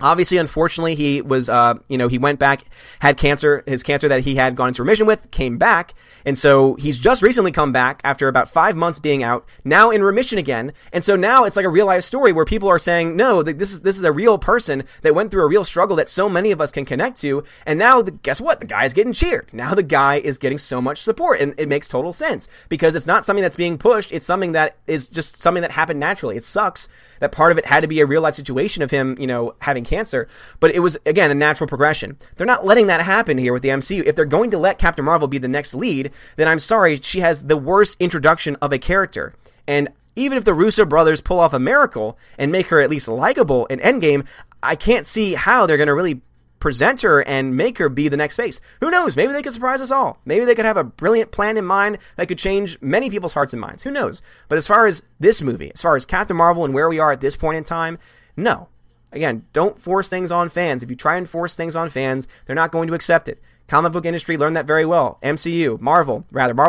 Obviously, unfortunately, he was, he went back, had cancer, his cancer that he had gone into remission with came back. And so he's just recently come back after about 5 months being out, now in remission again. And so now it's like a real life story where people are saying, no, this is a real person that went through a real struggle that so many of us can connect to. And now, guess what? The guy is getting cheered. Now the guy is getting so much support, and it makes total sense because it's not something that's being pushed. It's something that is just something that happened naturally. It sucks that part of it had to be a real life situation of him, having cancer, but it was, again, a natural progression. They're not letting that happen here with the MCU. If they're going to let Captain Marvel be the next lead, then I'm sorry, she has the worst introduction of a character. And even if the Russo brothers pull off a miracle and make her at least likable in Endgame, I can't see how they're going to really present her and make her be the next face. Who knows? Maybe they could surprise us all. Maybe they could have a brilliant plan in mind that could change many people's hearts and minds. Who knows? But as far as this movie, as far as Captain Marvel and where we are at this point in time, no. Again, don't force things on fans. If you try and force things on fans, they're not going to accept it. Comic book industry learned that very well. MCU, Marvel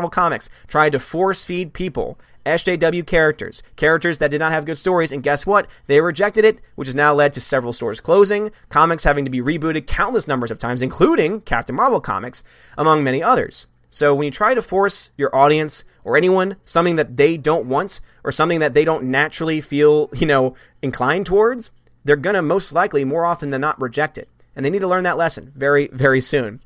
Comics, tried to force feed people SJW characters that did not have good stories, and guess what? They rejected it, which has now led to several stores closing, comics having to be rebooted countless numbers of times, including Captain Marvel comics, among many others. So when you try to force your audience or anyone something that they don't want or something that they don't naturally feel, inclined towards, they're going to most likely, more often than not, reject it. And they need to learn that lesson very, very soon.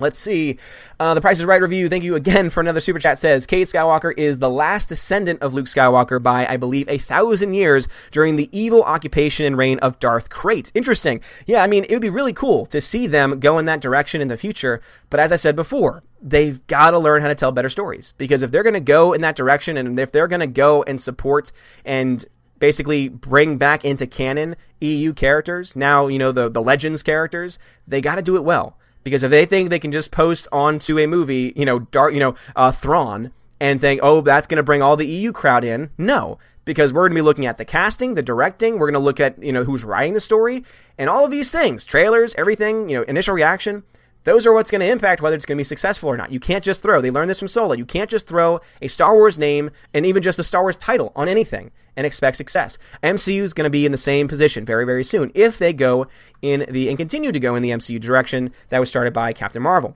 Let's see. The Price is Right review, thank you again for another Super Chat, says, Cade Skywalker is the last descendant of Luke Skywalker by, I believe, 1,000 years during the evil occupation and reign of Darth Krayt. Interesting. Yeah, I mean, it would be really cool to see them go in that direction in the future. But as I said before, they've got to learn how to tell better stories. Because if they're going to go in that direction and if they're going to go and support and basically bring back into canon EU characters, now, the Legends characters, they got to do it well. Because if they think they can just post onto a movie, Thrawn, and think, oh, that's going to bring all the EU crowd in, no. Because we're going to be looking at the casting, the directing, we're going to look at, who's writing the story, and all of these things, trailers, everything, initial reaction, those are what's going to impact whether it's going to be successful or not. You can't just throw, they learned this from Solo, you can't just throw a Star Wars name and even just a Star Wars title on anything and expect success. MCU is going to be in the same position very, very soon if they go continue to go in the MCU direction that was started by Captain Marvel.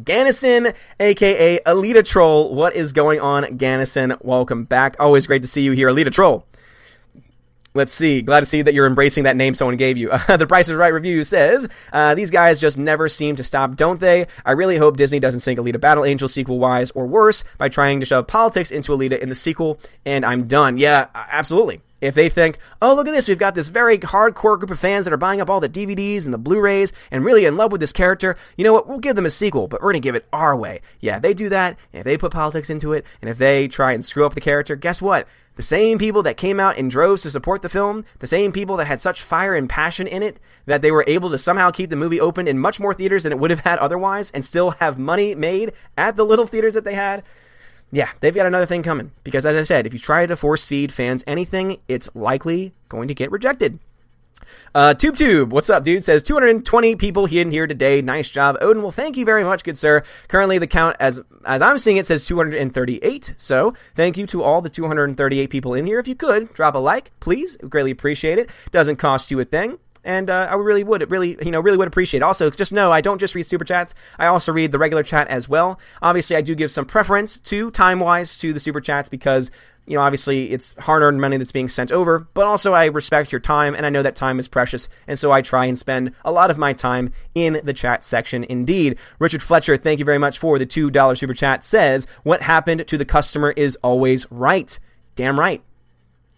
Gannison, aka Alita Troll, what is going on, Gannison? Welcome back. Always great to see you here, Alita Troll. Let's see. Glad to see that you're embracing that name someone gave you. The Price is Right review says, these guys just never seem to stop, don't they? I really hope Disney doesn't sink Alita Battle Angel sequel-wise or worse by trying to shove politics into Alita in the sequel, and I'm done. Yeah, absolutely. If they think, oh, look at this, we've got this very hardcore group of fans that are buying up all the DVDs and the Blu-rays and really in love with this character, you know what, we'll give them a sequel, but we're going to give it our way. Yeah, if they do that, and if they put politics into it, and if they try and screw up the character, guess what? The same people that came out in droves to support the film, the same people that had such fire and passion in it that they were able to somehow keep the movie open in much more theaters than it would have had otherwise and still have money made at the little theaters that they had, yeah, they've got another thing coming. Because as I said, if you try to force feed fans anything, it's likely going to get rejected. TubeTube, what's up, dude? Says 220 people in here today. Nice job, Odin. Well, thank you very much, good sir. Currently, the count as I'm seeing it says 238. So, thank you to all the 238 people in here. If you could drop a like, please, greatly appreciate it. Doesn't cost you a thing. And I really would appreciate it. Also, just know I don't just read Super Chats. I also read the regular chat as well. Obviously, I do give some preference to time-wise to the Super Chats because, obviously it's hard-earned money that's being sent over. But also, I respect your time, and I know that time is precious. And so I try and spend a lot of my time in the chat section indeed. Richard Fletcher, thank you very much for the $2 Super Chat, says, what happened to the customer is always right. Damn right.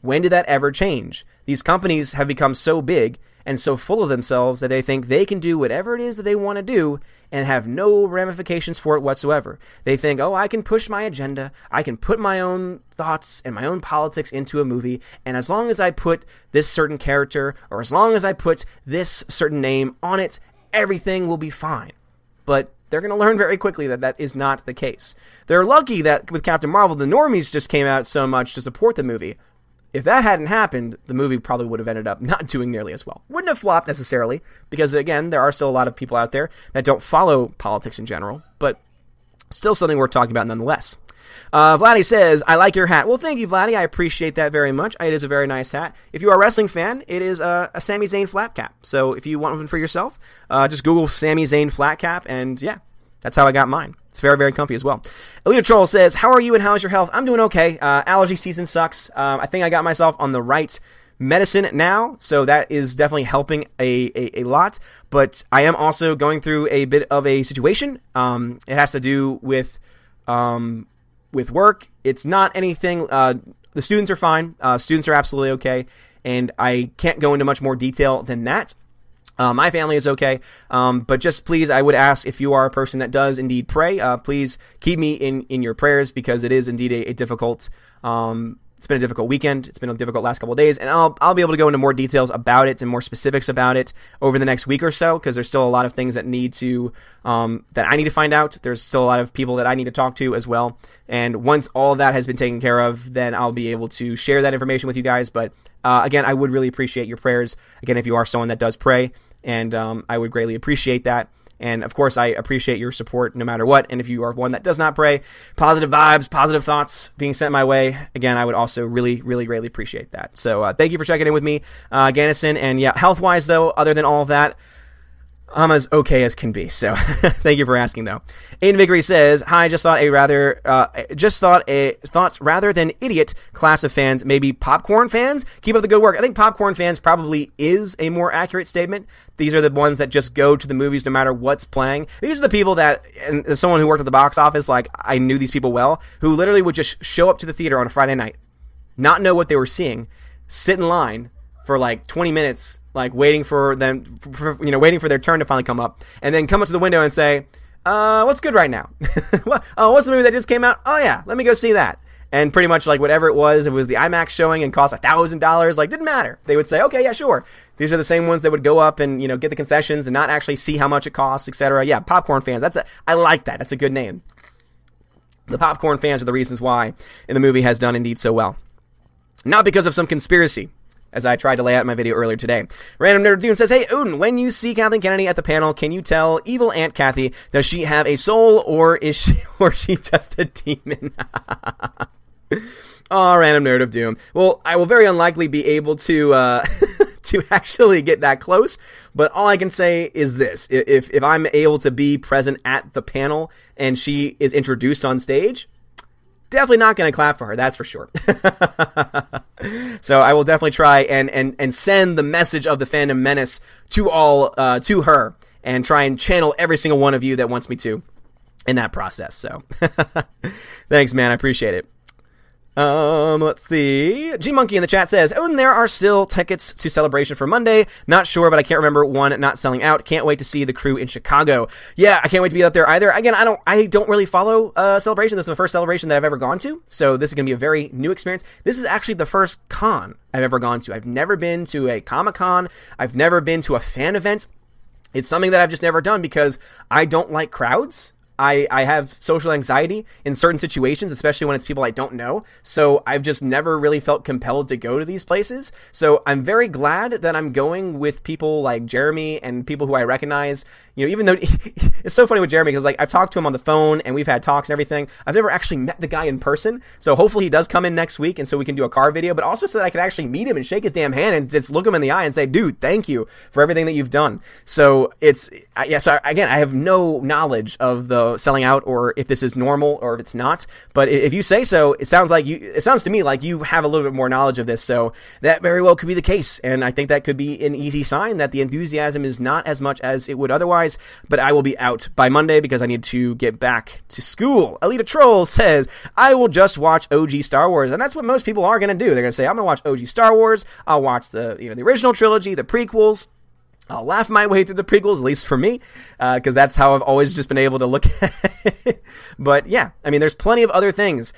When did that ever change? These companies have become so big and so full of themselves that they think they can do whatever it is that they want to do and have no ramifications for it whatsoever. They think, oh, I can push my agenda, I can put my own thoughts and my own politics into a movie, and as long as I put this certain character or as long as I put this certain name on it, everything will be fine. But they're going to learn very quickly that that is not the case. They're lucky that with Captain Marvel, the normies just came out so much to support the movie. If that hadn't happened, the movie probably would have ended up not doing nearly as well. Wouldn't have flopped necessarily, because, again, there are still a lot of people out there that don't follow politics in general, but still something worth talking about nonetheless. Vladdy says, I like your hat. Well, thank you, Vladdy. I appreciate that very much. It is a very nice hat. If you are a wrestling fan, it is a Sami Zayn flat cap. So if you want one for yourself, just Google Sami Zayn flat cap, and yeah, that's how I got mine. It's very, very comfy as well. Alita Troll says, how are you and how's your health? I'm doing okay. Allergy season sucks. I think I got myself on the right medicine now, so that is definitely helping a lot. But I am also going through a bit of a situation. It has to do with work. It's not anything. The students are fine. Students are absolutely okay. And I can't go into much more detail than that. My family is okay, but just please, I would ask if you are a person that does indeed pray, please keep me in your prayers because it is indeed a difficult It's been a difficult weekend. It's been a difficult last couple of days, and I'll be able to go into more details about it and more specifics about it over the next week or so, because there's still a lot of things that need to that I need to find out. There's still a lot of people that I need to talk to as well, and once all that has been taken care of, then I'll be able to share that information with you guys. But again, I would really appreciate your prayers. Again, if you are someone that does pray, and I would greatly appreciate that. And, of course, I appreciate your support no matter what. And if you are one that does not pray, positive vibes, positive thoughts being sent my way. Again, I would also really, really, greatly appreciate that. So thank you for checking in with me, Gannison. And, yeah, health-wise, though, other than all of that, I'm as okay as can be. So thank you for asking, though. Aiden Vickery says, hi, thoughts rather than idiot class of fans, maybe popcorn fans. Keep up the good work. I think popcorn fans probably is a more accurate statement. These are the ones that just go to the movies no matter what's playing. These are the people that, and as someone who worked at the box office, like, I knew these people well, who literally would just show up to the theater on a Friday night, not know what they were seeing, sit in line for like 20 minutes, like waiting for them, waiting for their turn to finally come up, and then come up to the window and say, what's good right now? What's the movie that just came out? Oh yeah, let me go see that. And pretty much like whatever it was the IMAX showing and cost $1,000, like didn't matter. They would say, okay, yeah, sure. These are the same ones that would go up and, get the concessions and not actually see how much it costs, etc. Yeah, popcorn fans. I like that. That's a good name. The popcorn fans are the reasons why the movie has done indeed so well. Not because of some conspiracy, as I tried to lay out in my video earlier today. Random Nerd of Doom says, hey, Odin, when you see Kathleen Kennedy at the panel, can you tell evil Aunt Kathy, does she have a soul, or is she just a demon? Oh, Random Nerd of Doom. Well, I will very unlikely be able to to actually get that close, but all I can say is this. If I'm able to be present at the panel and she is introduced on stage, definitely not going to clap for her, that's for sure. So I will definitely try and send the message of the fandom menace to all, to her, and try and channel every single one of you that wants me to in that process. So thanks, man. I appreciate it. Let's see. G-Monkey in the chat says, Odin, there are still tickets to Celebration for Monday. Not sure, but I can't remember one not selling out. Can't wait to see the crew in Chicago. Yeah, I can't wait to be out there either. Again, I don't really follow Celebration. This is the first Celebration that I've ever gone to, so this is going to be a very new experience. This is actually the first con I've ever gone to. I've never been to a Comic-Con. I've never been to a fan event. It's something that I've just never done because I don't like crowds. I have social anxiety in certain situations, especially when it's people I don't know. So I've just never really felt compelled to go to these places. So I'm very glad that I'm going with people like Jeremy and people who I recognize. Even though it's so funny with Jeremy, because like I've talked to him on the phone and we've had talks and everything. I've never actually met the guy in person. So hopefully he does come in next week and so we can do a car video, but also so that I can actually meet him and shake his damn hand and just look him in the eye and say, dude, thank you for everything that you've done. So I have no knowledge of the selling out, or if this is normal or if it's not, but if you say so, it sounds to me like you have a little bit more knowledge of this, so that very well could be the case, and I think that could be an easy sign that the enthusiasm is not as much as it would otherwise. But I will be out by Monday because I need to get back to school. Alita Troll says, I will just watch OG Star Wars, and that's what most people are going to do. They're going to say, I'm going to watch OG Star Wars, I'll watch the the original trilogy, the prequels, I'll laugh my way through the prequels, at least for me, because that's how I've always just been able to look at it. But yeah, I mean, there's plenty of other things.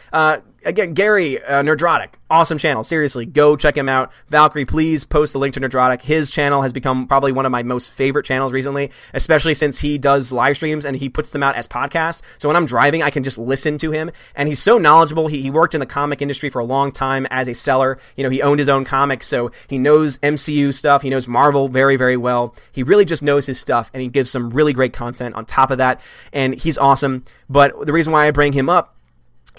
Again, Gary Nerdrotic, awesome channel. Seriously, go check him out. Valkyrie, please post the link to Nerdrotic. His channel has become probably one of my most favorite channels recently, especially since he does live streams and he puts them out as podcasts. So when I'm driving, I can just listen to him. And he's so knowledgeable. He worked in the comic industry for a long time as a seller. He owned his own comics, so he knows MCU stuff. He knows Marvel very, very well. He really just knows his stuff, and he gives some really great content on top of that. And he's awesome. But the reason why I bring him up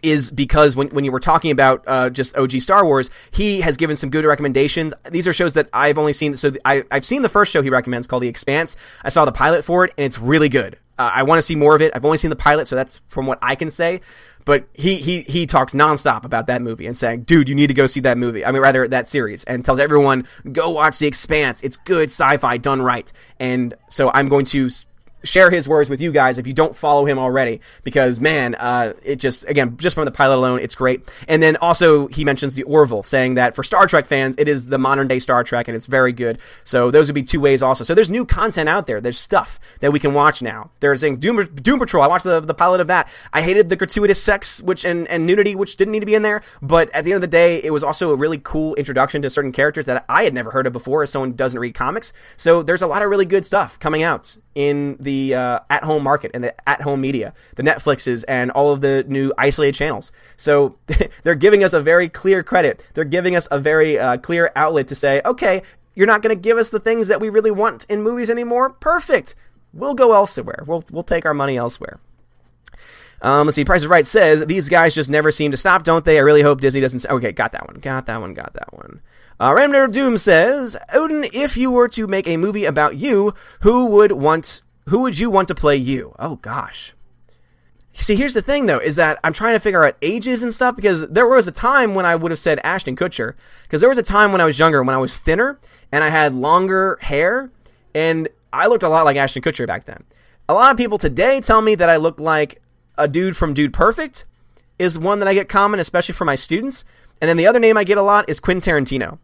is because when you were talking about just OG Star Wars, he has given some good recommendations. These are shows that I've only seen. So I've seen the first show he recommends called The Expanse. I saw the pilot for it, and it's really good. I want to see more of it. I've only seen the pilot, so that's from what I can say. But he talks nonstop about that movie and saying, dude, you need to go see that movie. I mean, rather, that series. And tells everyone, go watch The Expanse. It's good sci-fi done right. And so I'm going to share his words with you guys if you don't follow him already, because man, it just, again, just from the pilot alone, it's great. And then also he mentions the Orville, saying that for Star Trek fans, it is the modern day Star Trek and it's very good. So those would be two ways also. So there's new content out there. There's stuff that we can watch now. They're saying Doom Patrol. I watched the pilot of that. I hated the gratuitous sex and nudity, which didn't need to be in there. But at the end of the day, it was also a really cool introduction to certain characters that I had never heard of before as someone who doesn't read comics. So there's a lot of really good stuff coming out in the at-home market and the at-home media, the Netflixes and all of the new isolated channels. So they're giving us a very clear credit. They're giving us a very clear outlet to say, okay, you're not going to give us the things that we really want in movies anymore? Perfect. We'll go elsewhere. We'll take our money elsewhere. Let's see. Price is Right says, these guys just never seem to stop, don't they? I really hope Disney doesn't... Okay, got that one. Random Nerd of Doom says, Odin, if you were to make a movie about you, who would you want to play you? Oh, gosh. See, here's the thing, though, is that I'm trying to figure out ages and stuff, because there was a time when I would have said Ashton Kutcher, because there was a time when I was younger, when I was thinner, and I had longer hair, and I looked a lot like Ashton Kutcher back then. A lot of people today tell me that I look like a dude from Dude Perfect is one that I get common, especially for my students. And then the other name I get a lot is Quentin Tarantino.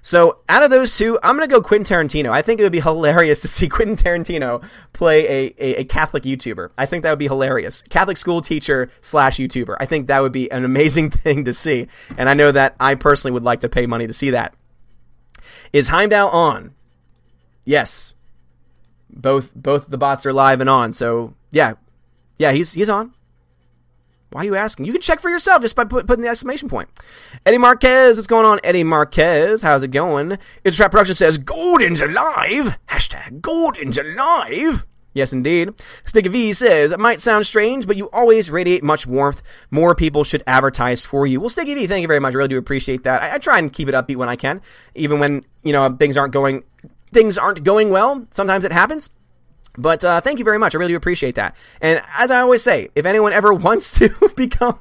So out of those two, I'm going to go Quentin Tarantino. I think it would be hilarious to see Quentin Tarantino play a Catholic YouTuber. I think that would be hilarious. Catholic school teacher / YouTuber. I think that would be an amazing thing to see. And I know that I personally would like to pay money to see that. Is Heimdall on? Yes. Both the bots are live and on. So yeah, he's on. Why are you asking? You can check for yourself just by putting the exclamation point. Eddie Marquez, what's going on? Eddie Marquez, how's it going? It's a Trap Productions says, Gordon's alive! # Gordon's alive! Yes, indeed. Sticky V says, it might sound strange, but you always radiate much warmth. More people should advertise for you. Well, Sticky V, thank you very much. I really do appreciate that. I try and keep it upbeat when I can, even when, things aren't going well. Sometimes it happens. But thank you very much. I really do appreciate that. And as I always say, if anyone ever wants to become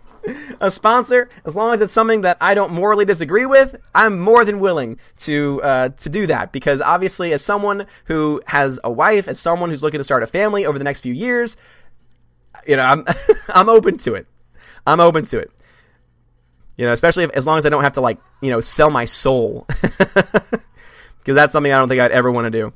a sponsor, as long as it's something that I don't morally disagree with, I'm more than willing to do that, because obviously as someone who has a wife, as someone who's looking to start a family over the next few years, I'm I'm open to it. I'm open to it. Especially as long as I don't have to sell my soul. Because that's something I don't think I'd ever want to do.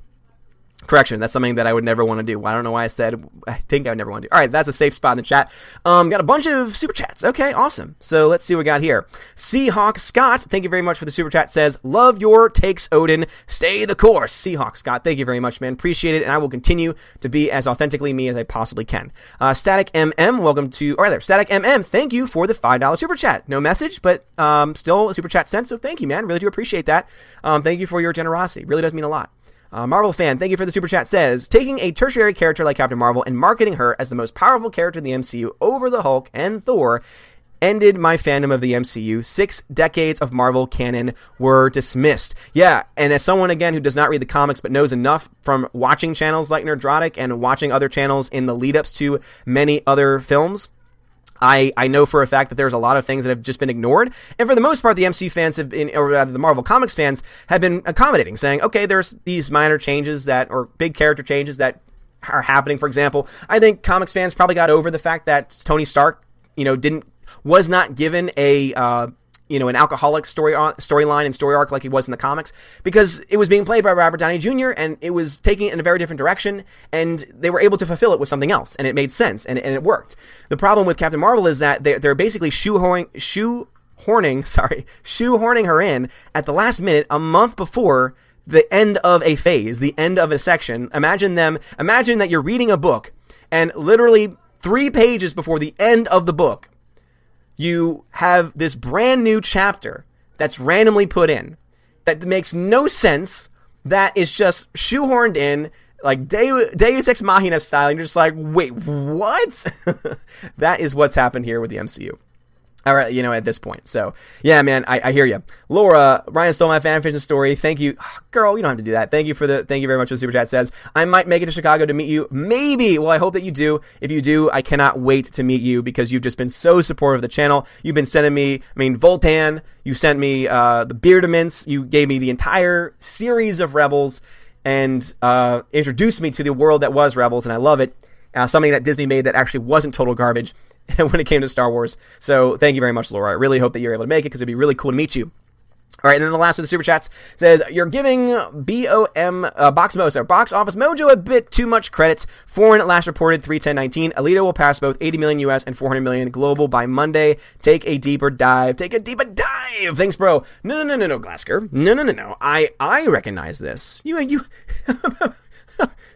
Correction, that's something that I would never want to do. I don't know why I said I think I would never want to do. All right, that's a safe spot in the chat. Got a bunch of super chats. Okay, awesome. So let's see what we got here. Seahawk Scott, thank you very much for the super chat, says, love your takes, Odin. Stay the course. Seahawk Scott, thank you very much, man. Appreciate it, and I will continue to be as authentically me as I possibly can. Static MM, Static MM, thank you for the $5 super chat. No message, but still a super chat sent, so thank you, man. Really do appreciate that. Thank you for your generosity. Really does mean a lot. Marvel Fan, thank you for the super chat, says, taking a tertiary character like Captain Marvel and marketing her as the most powerful character in the MCU over the Hulk and Thor ended my fandom of the MCU. 6 decades of Marvel canon were dismissed. Yeah, and as someone, again, who does not read the comics but knows enough from watching channels like Nerdrotic and watching other channels in the lead-ups to many other films, I know for a fact that there's a lot of things that have just been ignored. And for the most part, the MCU fans have been, or rather the Marvel Comics fans, have been accommodating, saying, okay, there's these minor changes or big character changes that are happening. For example, I think comics fans probably got over the fact that Tony Stark, was not given an alcoholic storyline and story arc like he was in the comics, because it was being played by Robert Downey Jr. and it was taking it in a very different direction, and they were able to fulfill it with something else, and it made sense, and it worked. The problem with Captain Marvel is that they're basically shoehorning her in at the last minute, a month before the end of a phase, the end of a section. Imagine that you're reading a book, and literally 3 pages before the end of the book, you have this brand new chapter that's randomly put in that makes no sense, that is just shoehorned in like Deus Ex Machina style. And you're just like, wait, what? That is what's happened here with the MCU. All right, at this point. So, yeah, man, I hear you. Laura, Ryan stole my fanfiction story. Thank you. Girl, you don't have to do that. Thank you very much for the super chat. Says, I might make it to Chicago to meet you. Maybe. Well, I hope that you do. If you do, I cannot wait to meet you, because you've just been so supportive of the channel. You've been sending me, Voltan. You sent me the Beardaments. You gave me the entire series of Rebels. and introduced me to the world that was Rebels, and I love it. Something that Disney made that actually wasn't total garbage when it came to Star Wars. So thank you very much, Laura. I really hope that you're able to make it, because it'd be really cool to meet you. All right, and then the last of the Super Chats says, you're giving Box Office Mojo a bit too much credits. Foreign last reported 3/10/19. Alita will pass both 80 million U.S. and 400 million global by Monday. Take a deeper dive. Take a deeper dive. Thanks, bro. No, Glasker. No. I recognize this. You,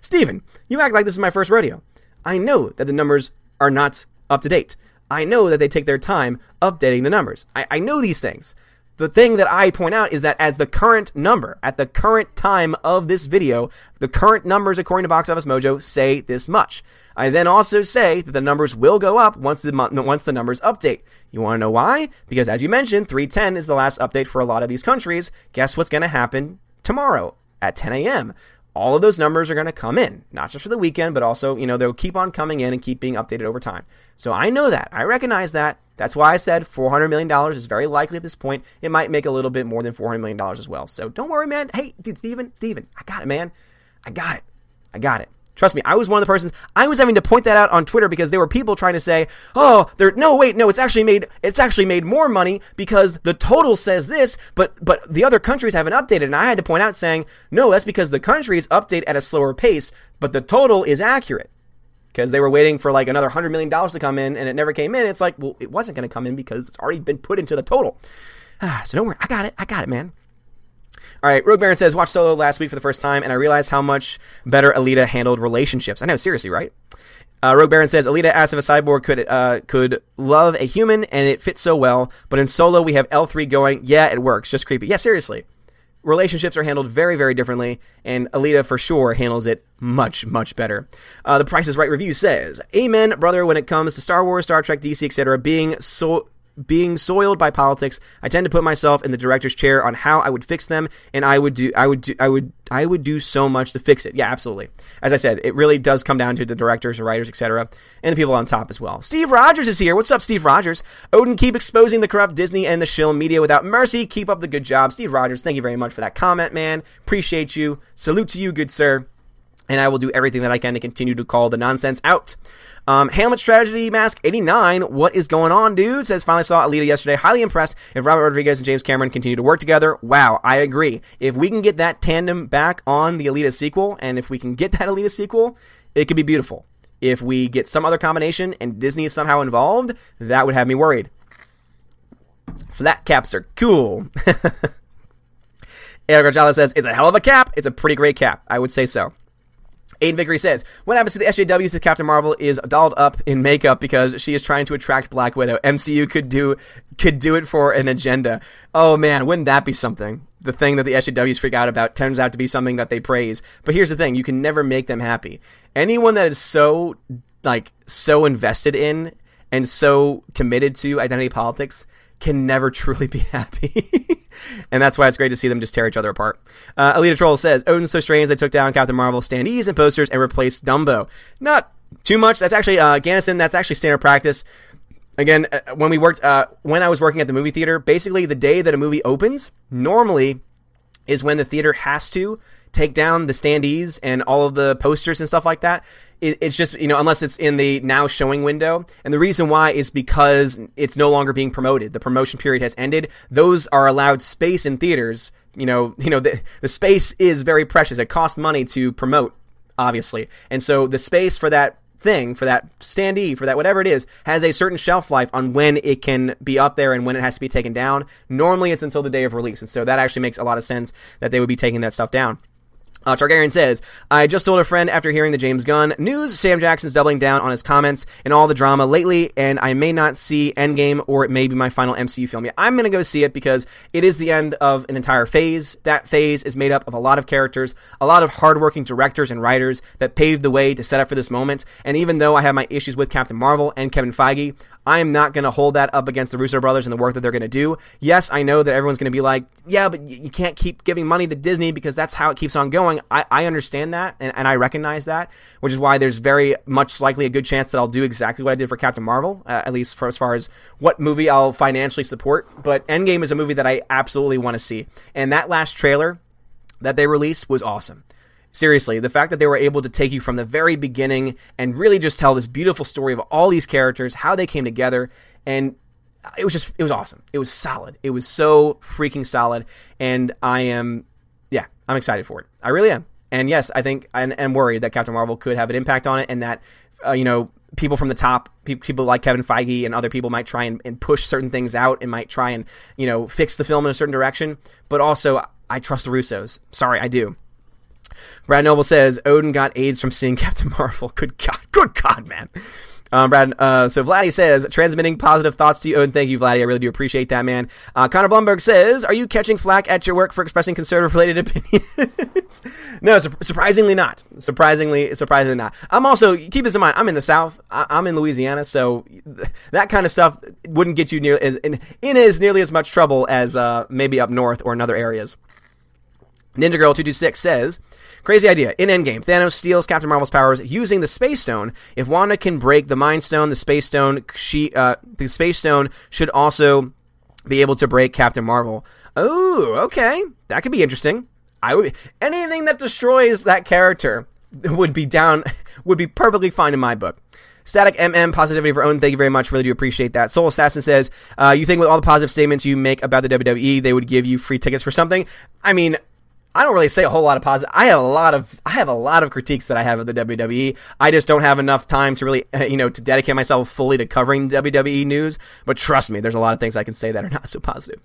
Steven, you act like this is my first rodeo. I know that the numbers are not up to date. I know that they take their time updating the numbers. I know these things. The thing that I point out is that as the current number, at the current time of this video, the current numbers according to Box Office Mojo say this much. I then also say that the numbers will go up once the numbers update. You want to know why? Because as you mentioned, 310 is the last update for a lot of these countries. Guess what's going to happen tomorrow at 10 a.m.? All of those numbers are going to come in, not just for the weekend, but also, they'll keep on coming in and keep being updated over time. So I know that. I recognize that. That's why I said $400 million is very likely at this point. It might make a little bit more than $400 million as well. So don't worry, man. Hey, dude, Steven, I got it, man. I got it. Trust me, I was one of the persons, I was having to point that out on Twitter because there were people trying to say, it's actually made more money because the total says this, but the other countries haven't updated. And I had to point out saying, no, that's because the countries update at a slower pace, but the total is accurate because they were waiting for like another $100 million to come in and it never came in. It's like, well, it wasn't going to come in because it's already been put into the total. So don't worry, I got it, man. All right, Rogue Baron says, watched Solo last week for the first time, and I realized how much better Alita handled relationships. I know, seriously, right? Rogue Baron says, Alita asked if a cyborg could love a human, and it fits so well, but in Solo we have L3 going, yeah, it works, just creepy. Yeah, seriously. Relationships are handled very, very differently, and Alita for sure handles it much, much better. The Price is Right review says, amen, brother, when it comes to Star Wars, Star Trek, DC, etc., being soiled by politics, I tend to put myself in the director's chair on how I would fix them, and I would do so much to fix it. Yeah, absolutely. As I said, it really does come down to the directors, the writers, etc., and the people on top as well. Steve Rogers is here. What's up, Steve Rogers? Odin, keep exposing the corrupt Disney and the shill media without mercy. Keep up the good job. Steve Rogers, thank you very much for that comment, man. Appreciate you. Salute to you, good sir. And I will do everything that I can to continue to call the nonsense out. Hamlet's Tragedy Mask 89, what is going on, dude? Says, finally saw Alita yesterday. Highly impressed. If Robert Rodriguez and James Cameron continue to work together, wow, I agree. If we can get that tandem back on the Alita sequel, and if we can get that Alita sequel, it could be beautiful. If we get some other combination and Disney is somehow involved, that would have me worried. Flat caps are cool. Eric Rajala says, it's a hell of a cap. It's a pretty great cap. I would say so. Aiden Vickery says, what happens to the SJWs that Captain Marvel is dolled up in makeup because she is trying to attract Black Widow? MCU could do it for an agenda. Oh, man, wouldn't that be something? The thing that the SJWs freak out about turns out to be something that they praise. But here's the thing. You can never make them happy. Anyone that is so invested in and so committed to identity politics can never truly be happy. And that's why it's great to see them just tear each other apart. Alita Troll says, Odin's so strange they took down Captain Marvel standees and posters and replaced Dumbo. Not too much. That's actually, Gannison, that's actually standard practice. Again, when I was working at the movie theater, basically the day that a movie opens normally is when the theater has to take down the standees and all of the posters and stuff like that. It's just, unless it's in the now showing window. And the reason why is because it's no longer being promoted. The promotion period has ended. Those are allowed space in theaters. The space is very precious. It costs money to promote, obviously. And so the space for that thing, for that standee, for that whatever it is, has a certain shelf life on when it can be up there and when it has to be taken down. Normally it's until the day of release. And so that actually makes a lot of sense that they would be taking that stuff down. Targaryen says, I just told a friend after hearing the James Gunn news, Sam Jackson's doubling down on his comments and all the drama lately, and I may not see Endgame, or it may be my final MCU film. Yeah, I'm going to go see it because it is the end of an entire phase. That phase is made up of a lot of characters, a lot of hardworking directors and writers that paved the way to set up for this moment, and even though I have my issues with Captain Marvel and Kevin Feige, I am not going to hold that up against the Russo brothers and the work that they're going to do. Yes, I know that everyone's going to be like, yeah, but you can't keep giving money to Disney because that's how it keeps on going. I understand that, and I recognize that, which is why there's very much likely a good chance that I'll do exactly what I did for Captain Marvel, at least for as far as what movie I'll financially support. But Endgame is a movie that I absolutely want to see. And that last trailer that they released was awesome. Seriously, the fact that they were able to take you from the very beginning and really just tell this beautiful story of all these characters, how they came together, and it was awesome. It was solid. It was so freaking solid, and I'm excited for it. I really am. And yes, I think I'm worried that Captain Marvel could have an impact on it, and that, people from the top, people like Kevin Feige and other people might try and push certain things out and might try and, fix the film in a certain direction. But also, I trust the Russos. Sorry, I do. Brad Noble says, Odin got AIDS from seeing Captain Marvel. Good God, man. So Vladdy says, transmitting positive thoughts to you, Odin. Thank you, Vladdy. I really do appreciate that, man. Connor Blumberg says, are you catching flack at your work for expressing conservative-related opinions? No, surprisingly not. Surprisingly not. I'm also, keep this in mind, I'm in the South. I'm in Louisiana, so that kind of stuff wouldn't get you nearly as much trouble as maybe up north or in other areas. Ninja Girl 226 says, crazy idea. In Endgame, Thanos steals Captain Marvel's powers using the Space Stone. If Wanda can break the Mind Stone, the Space Stone should also be able to break Captain Marvel. Oh, okay, that could be interesting. Anything that destroys that character would be perfectly fine in my book. Static MM, positivity for Owen. Thank you very much. Really do appreciate that. Soul Assassin says, you think with all the positive statements you make about the WWE, they would give you free tickets for something? I mean, I don't really say a whole lot of positive. I have a lot of critiques that I have of the WWE. I just don't have enough time to really, to dedicate myself fully to covering WWE news. But trust me, there's a lot of things I can say that are not so positive.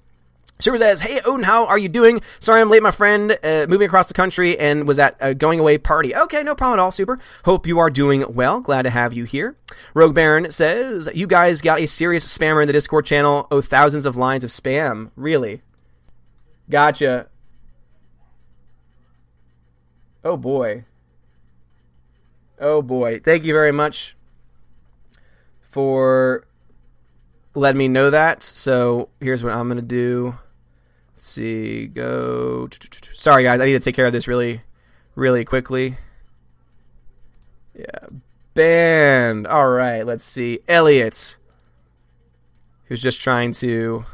Super says, hey, Odin, how are you doing? Sorry I'm late, my friend. Moving across the country and was at a going-away party. Okay, no problem at all, Super. Hope you are doing well. Glad to have you here. Rogue Baron says, you guys got a serious spammer in the Discord channel. Oh, thousands of lines of spam. Really? Gotcha. Oh boy. Thank you very much for letting me know that. So here's what I'm going to do. Let's see. Go. Sorry, guys. I need to take care of this really, really quickly. Yeah. Banned. All right. Let's see. Elliot, who's just trying to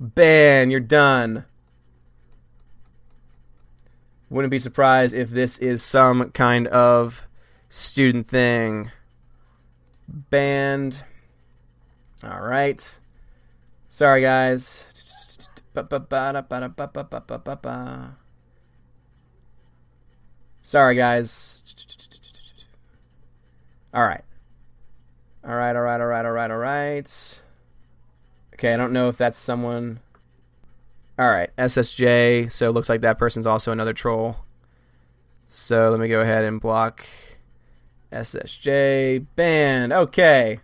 ban. You're done. Wouldn't be surprised if this is some kind of student thing. Banned. All right. Sorry, guys. Sorry, guys. All right. Okay, I don't know if that's someone... All right, SSJ, so it looks like that person's also another troll. So let me go ahead and block SSJ. Banned. Okay.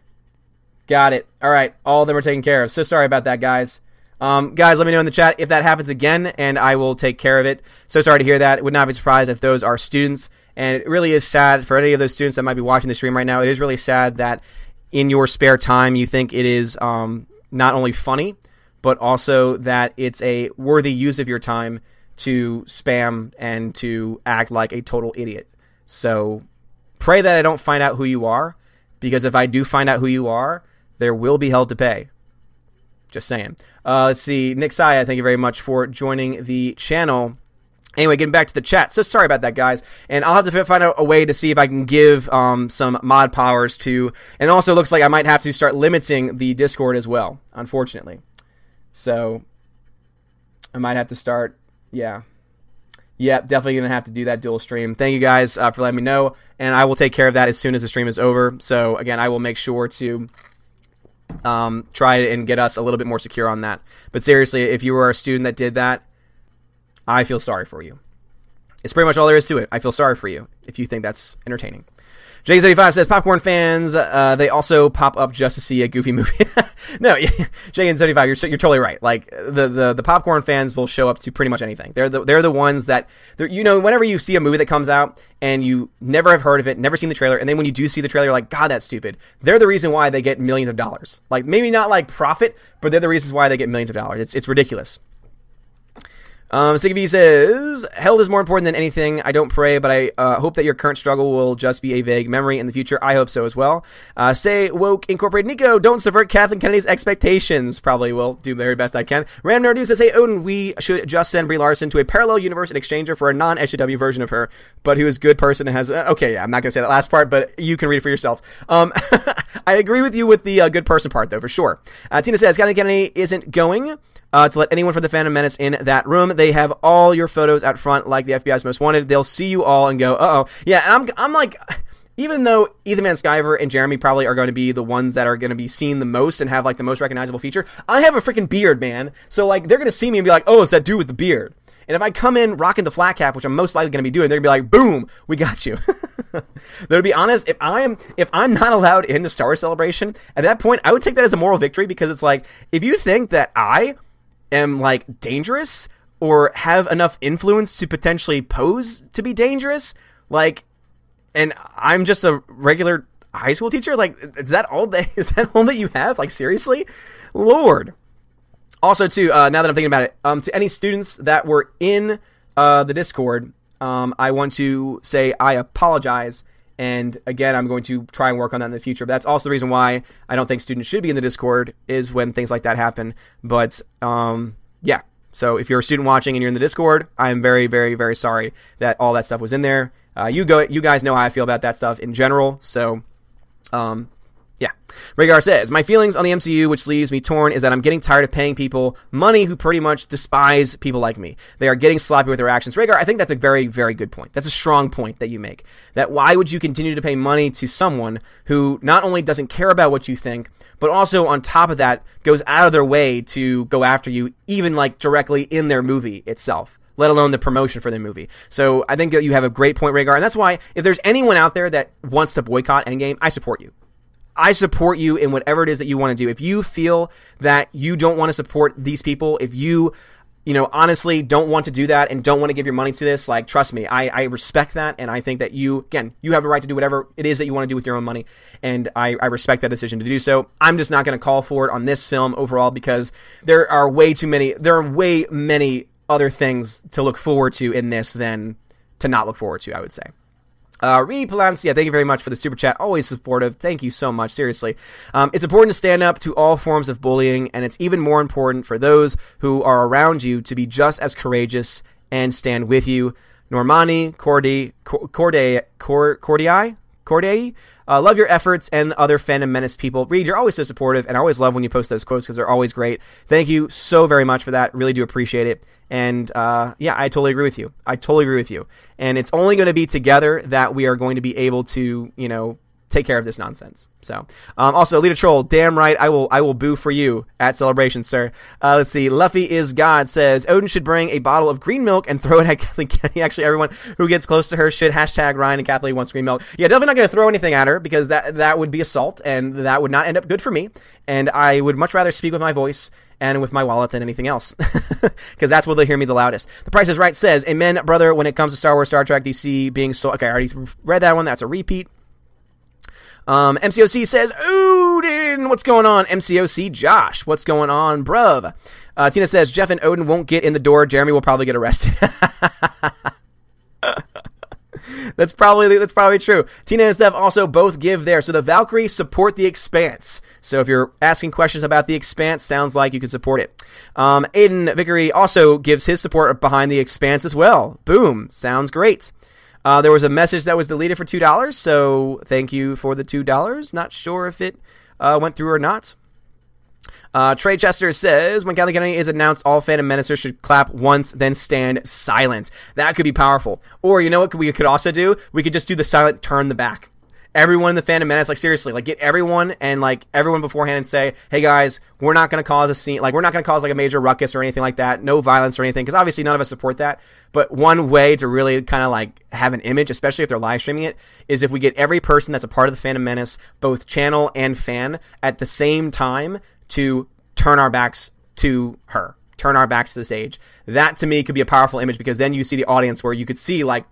Got it. All right, all of them are taken care of. So sorry about that, guys. Guys, let me know in the chat if that happens again, and I will take care of it. So sorry to hear that. Would not be surprised if those are students. And it really is sad for any of those students that might be watching the stream right now. It is really sad that in your spare time you think it is not only funny, but also that it's a worthy use of your time to spam and to act like a total idiot. So pray that I don't find out who you are, because if I do find out who you are, there will be hell to pay. Just saying. Let's see. Nick Saya, thank you very much for joining the channel. Anyway, getting back to the chat. So sorry about that, guys. And I'll have to find out a way to see if I can give some mod powers to... And also looks like I might have to start limiting the Discord as well, unfortunately. So I might have to start, yeah, definitely going to have to do that dual stream. Thank you guys for letting me know, and I will take care of that as soon as the stream is over. So again, I will make sure to try and get us a little bit more secure on that. But seriously, if you were a student that did that, I feel sorry for you. It's pretty much all there is to it. I feel sorry for you if you think that's entertaining. Jay75 says, popcorn fans, they also pop up just to see a goofy movie. No, Jay75, you're totally right. Like, the popcorn fans will show up to pretty much anything. They're the ones that, whenever you see a movie that comes out and you never have heard of it, never seen the trailer, and then when you do see the trailer, you're like, God, that's stupid. They're the reason why they get millions of dollars. Like, maybe not like profit, but they're the reasons why they get millions of dollars. It's ridiculous. Sticky V says, "Hell is more important than anything. I don't pray, but I hope that your current struggle will just be a vague memory in the future. I hope so as well. Stay woke, incorporate Nico. Don't subvert Kathleen Kennedy's expectations. Probably will do the very best I can. Random Nerd used to say, Odin, we should just send Brie Larson to a parallel universe in exchange for a non-SJW version of her, but who is a good person and has..." Okay, yeah, I'm not going to say that last part, but you can read it for yourself. I agree with you with the good person part, though, for sure. Tina says, "Kathleen Kennedy isn't going to let anyone from the Phantom Menace in that room. They have all your photos out front like the FBI's Most Wanted. They'll see you all and go, uh-oh." Yeah, and I'm like... Even though Ethan Van Sciver and Jeremy probably are going to be the ones that are going to be seen the most and have, like, the most recognizable feature, I have a freaking beard, man. So, like, they're going to see me and be like, "Oh, it's that dude with the beard." And if I come in rocking the flat cap, which I'm most likely going to be doing, they're going to be like, "Boom, we got you." Though, to be honest, if I'm not allowed in the Star Celebration, at that point, I would take that as a moral victory, because it's like, if you think that I am, like, dangerous or have enough influence to potentially pose to be dangerous, like... and I'm just a regular high school teacher? Like, is that all that you have? Like, seriously? Lord. Also, too, now that I'm thinking about it, to any students that were in the Discord, I want to say I apologize. And, again, I'm going to try and work on that in the future. But that's also the reason why I don't think students should be in the Discord, is when things like that happen. But, yeah. So if you're a student watching and you're in the Discord, I am very, very, very sorry that all that stuff was in there. You guys know how I feel about that stuff in general, so, yeah. Rhaegar says, "My feelings on the MCU, which leaves me torn, is that I'm getting tired of paying people money who pretty much despise people like me. They are getting sloppy with their actions." Rhaegar, I think that's a very, very good point. That's a strong point that you make. That why would you continue to pay money to someone who not only doesn't care about what you think, but also on top of that goes out of their way to go after you, even like directly in their movie itself, let alone the promotion for the movie. So I think that you have a great point, Rhaegar, and that's why if there's anyone out there that wants to boycott Endgame, I support you. I support you in whatever it is that you want to do. If you feel that you don't want to support these people, if you know, honestly don't want to do that and don't want to give your money to this, like, trust me, I respect that, and I think that you, again, you have the right to do whatever it is that you want to do with your own money, and I respect that decision to do so. I'm just not going to call for it on this film overall, because there are way many other things to look forward to in this than to not look forward to, I would say. Ree Palancia, thank you very much for the super chat. Always supportive. Thank you so much. Seriously. "It's important to stand up to all forms of bullying, and it's even more important for those who are around you to be just as courageous and stand with you. Normani Corday, love your efforts and other Phantom Menace people." Reed, you're always so supportive, and I always love when you post those quotes because they're always great. Thank you so very much for that. Really do appreciate it. And yeah, I totally agree with you. And it's only going to be together that we are going to be able to, you know, take care of this nonsense. So, also, Leader Troll, damn right, I will boo for you at Celebration, sir. Let's see, Luffy is God says, "Odin should bring a bottle of green milk and throw it at Kathleen Kennedy. Actually, everyone who gets close to her should hashtag Ryan and Kathleen wants green milk." Yeah, definitely not going to throw anything at her, because that would be assault, and that would not end up good for me. And I would much rather speak with my voice and with my wallet than anything else, because that's where they'll hear me the loudest. The Price is Right says, "Amen, brother, when it comes to Star Wars, Star Trek, DC being so..." Okay, I already read that one. That's a repeat. MCOC says, "Odin, what's going on?" MCOC Josh, what's going on, bruv? Tina says, "Jeff and Odin won't get in the door. Jeremy will probably get arrested." That's probably true. Tina and Steph also both give there. So the Valkyrie support the Expanse. So if you're asking questions about the Expanse, sounds like you can support it. Aiden Vickery also gives his support behind the Expanse as well. Boom. Sounds great. There was a message that was deleted for $2, so thank you for the $2. Not sure if it went through or not. Trey Chester says, "When Kathleen Kennedy is announced, all Phantom Menacers should clap once, then stand silent." That could be powerful. Or, you know what we could also do? We could just do the silent turn the back. Everyone in the Phantom Menace, like, seriously, like, get everyone and, like, everyone beforehand and say, "Hey, guys, we're not going to cause a scene. Like, we're not going to cause, like, a major ruckus or anything like that. No violence or anything," because obviously none of us support that. But one way to really kind of, like, have an image, especially if they're live streaming it, is if we get every person that's a part of the Phantom Menace, both channel and fan, at the same time to turn our backs to her. Turn our backs to the stage. That, to me, could be a powerful image, because then you see the audience, where you could see, like,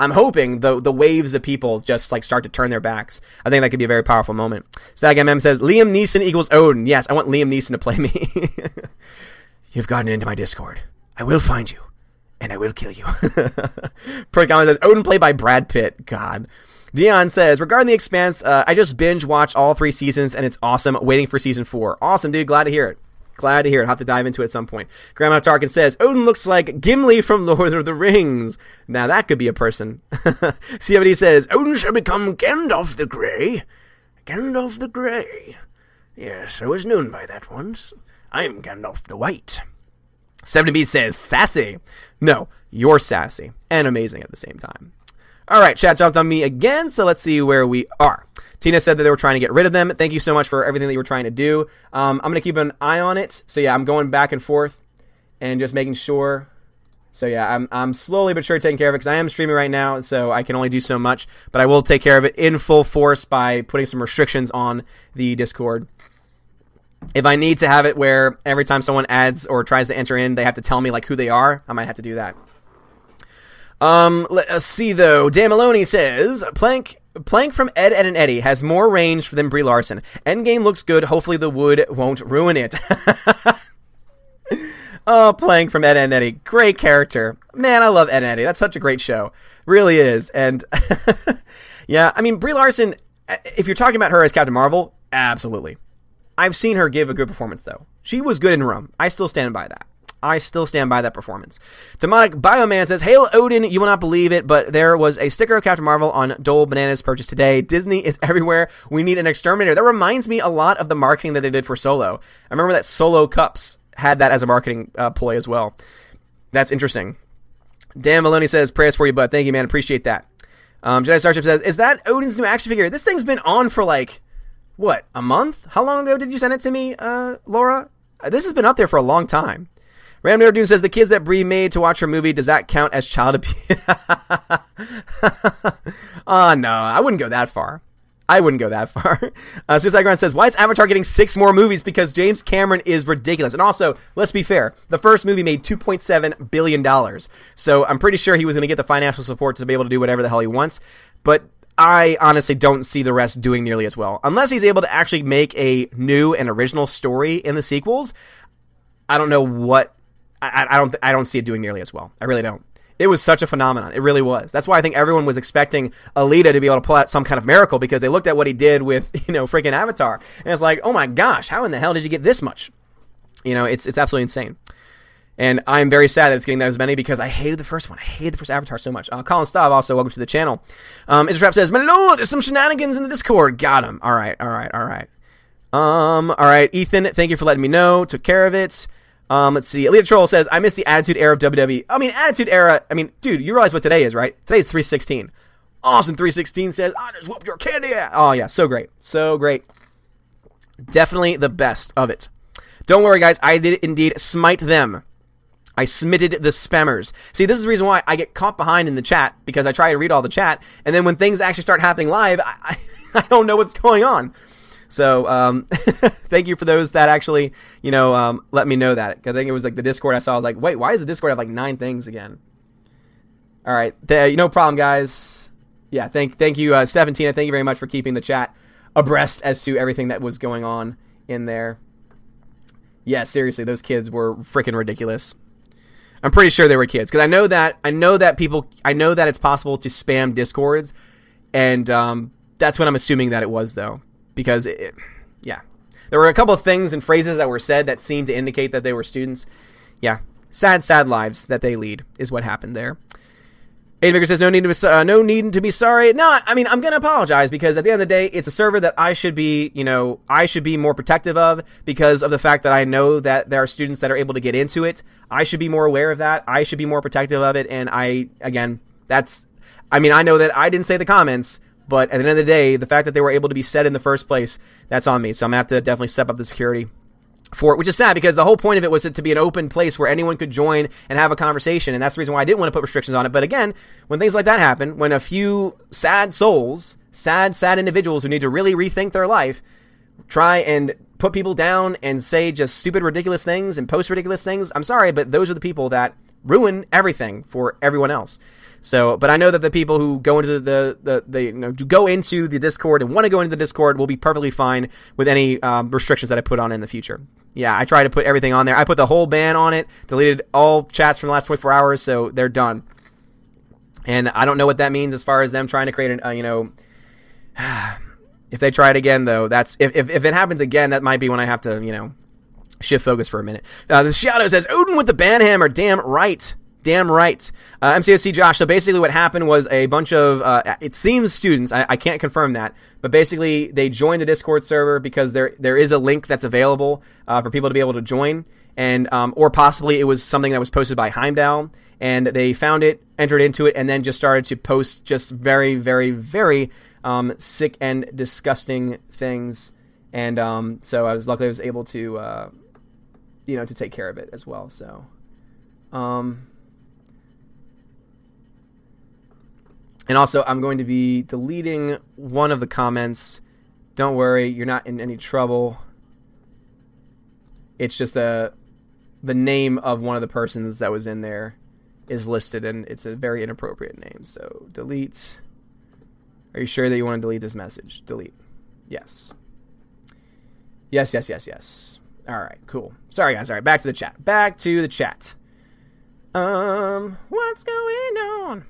I'm hoping the waves of people just, like, start to turn their backs. I think that could be a very powerful moment. Stag MM says, "Liam Neeson equals Odin." Yes, I want Liam Neeson to play me. "You've gotten into my Discord. I will find you. and I will kill you. Perry Common says, Odin played by Brad Pitt. God. Dion says, regarding The Expanse, I just binge-watched all 3 seasons, and it's awesome. Waiting for season 4. Awesome, dude. Glad to hear it. Glad to hear it. I'll have to dive into it at some point. Grandma Tarkin says, Odin looks like Gimli from Lord of the Rings. Now, that could be a person. CMD says, Odin shall become Gandalf the Grey. Gandalf the Grey. Yes, I was known by that once. I am Gandalf the White. 70B says, sassy. No, you're sassy and amazing at the same time. All right, chat jumped on me again, so let's see where we are. Tina said that they were trying to get rid of them. Thank you so much for everything that you were trying to do. I'm going to keep an eye on it. So, yeah, I'm going back and forth and just making sure. So, yeah, I'm slowly but sure taking care of it because I am streaming right now, so I can only do so much. But I will take care of it in full force by putting some restrictions on the Discord. If I need to have it where every time someone adds or tries to enter in, they have to tell me, like, who they are, I might have to do that. Let us see, though. Dan Maloney says, Plank from Ed, Edd and Eddy has more range than Brie Larson. Endgame looks good. Hopefully the wood won't ruin it. Oh, Plank from Ed, Edd and Eddy. Great character. Man, I love Ed, Edd and Eddy. That's such a great show. Really is. And, yeah, I mean, Brie Larson, if you're talking about her as Captain Marvel, absolutely. I've seen her give a good performance, though. She was good in Rome. I still stand by that. I still stand by that performance. Demonic Bioman says, Hail Odin, you will not believe it, but there was a sticker of Captain Marvel on Dole Bananas purchased today. Disney is everywhere. We need an exterminator. That reminds me a lot of the marketing that they did for Solo. I remember that Solo Cups had that as a marketing ploy as well. That's interesting. Dan Maloney says, prayers for you, bud. Thank you, man. Appreciate that. Jedi Starship says, is that Odin's new action figure? This thing's been on for like... what, a month? How long ago did you send it to me, Laura? This has been up there for a long time. Random Nerd of Doom says, the kids that Brie made to watch her movie, does that count as child abuse? Oh, no, I wouldn't go that far. I wouldn't go that far. Suicide Ground says, why is Avatar getting 6 more movies? Because James Cameron is ridiculous. And also, let's be fair, the first movie made $2.7 billion. So I'm pretty sure he was going to get the financial support to be able to do whatever the hell he wants. But I honestly don't see the rest doing nearly as well. Unless he's able to actually make a new and original story in the sequels, I don't know what... I don't see it doing nearly as well. I really don't. It was such a phenomenon. It really was. That's why I think everyone was expecting Alita to be able to pull out some kind of miracle because they looked at what he did with, you know, freaking Avatar. And it's like, oh my gosh, how in the hell did you get this much? You know, it's absolutely insane. And I'm very sad that it's getting those many because I hated the first one. I hated the first Avatar so much. Colin Staub, also, welcome to the channel. Intertrap says, Mano, there's some shenanigans in the Discord. Got him. All right. All right, Ethan, thank you for letting me know. Took care of it. Let's see. Elita Troll says, I miss the Attitude Era of WWE. I mean, Attitude Era, I mean, dude, you realize what today is, right? Today's 316. Awesome 316 says, I just whooped your candy ass. Oh, yeah, so great. So great. Definitely the best of it. Don't worry, guys. I did indeed smite them. I smitted the spammers. See, this is the reason why I get caught behind in the chat, because I try to read all the chat, and then when things actually start happening live, I don't know what's going on. So, thank you for those that actually, you know, let me know that. I think it was like the Discord I saw. I was like, wait, why does the Discord have like 9 things again? All right. No problem, guys. Yeah, thank you, Steph and Tina. Thank you very much for keeping the chat abreast as to everything that was going on in there. Yeah, seriously, those kids were freaking ridiculous. I'm pretty sure they were kids because I know that it's possible to spam Discords, and that's what I'm assuming that it was though, because yeah, there were a couple of things and phrases that were said that seemed to indicate that they were students. Yeah, sad lives that they lead is what happened there. Aidvicker says no need to be sorry. No, I mean I'm gonna apologize because at the end of the day, it's a server that I should be more protective of because of the fact that I know that there are students that are able to get into it. I should be more aware of that. I should be more protective of it. And I know that I didn't say the comments, but at the end of the day, the fact that they were able to be said in the first place, that's on me. So I'm gonna have to definitely step up the security for it, which is sad because the whole point of it was to be an open place where anyone could join and have a conversation, and that's the reason why I didn't want to put restrictions on it. But again, when things like that happen, when a few sad souls, sad individuals who need to really rethink their life try and put people down and say just stupid, ridiculous things and post ridiculous things, I'm sorry, but those are the people that ruin everything for everyone else. So, but I know that the people who go into the Discord and want to go into the Discord will be perfectly fine with any restrictions that I put on in the future. Yeah, I try to put everything on there. I put the whole ban on it, deleted all chats from the last 24 hours, so they're done. And I don't know what that means as far as them trying to create if they try it again, though, that's if it happens again, that might be when I have to, shift focus for a minute. The Shadow says, Odin with the ban hammer. Damn right. Damn right. MCOC Josh, so basically what happened was a bunch of, it seems students, I can't confirm that, but basically they joined the Discord server because there is a link that's available for people to be able to join, and or possibly it was something that was posted by Heimdall, and they found it, entered into it, and then just started to post just very, very, very sick and disgusting things, and so I was able to, to take care of it as well, so... And also, I'm going to be deleting one of the comments. Don't worry, you're not in any trouble. It's just the name of one of the persons that was in there is listed, and it's a very inappropriate name. So, delete. Are you sure that you want to delete this message? Delete. Yes. Yes, yes, yes, yes. All right, cool. Sorry, guys. All right, back to the chat. Back to the chat. What's going on?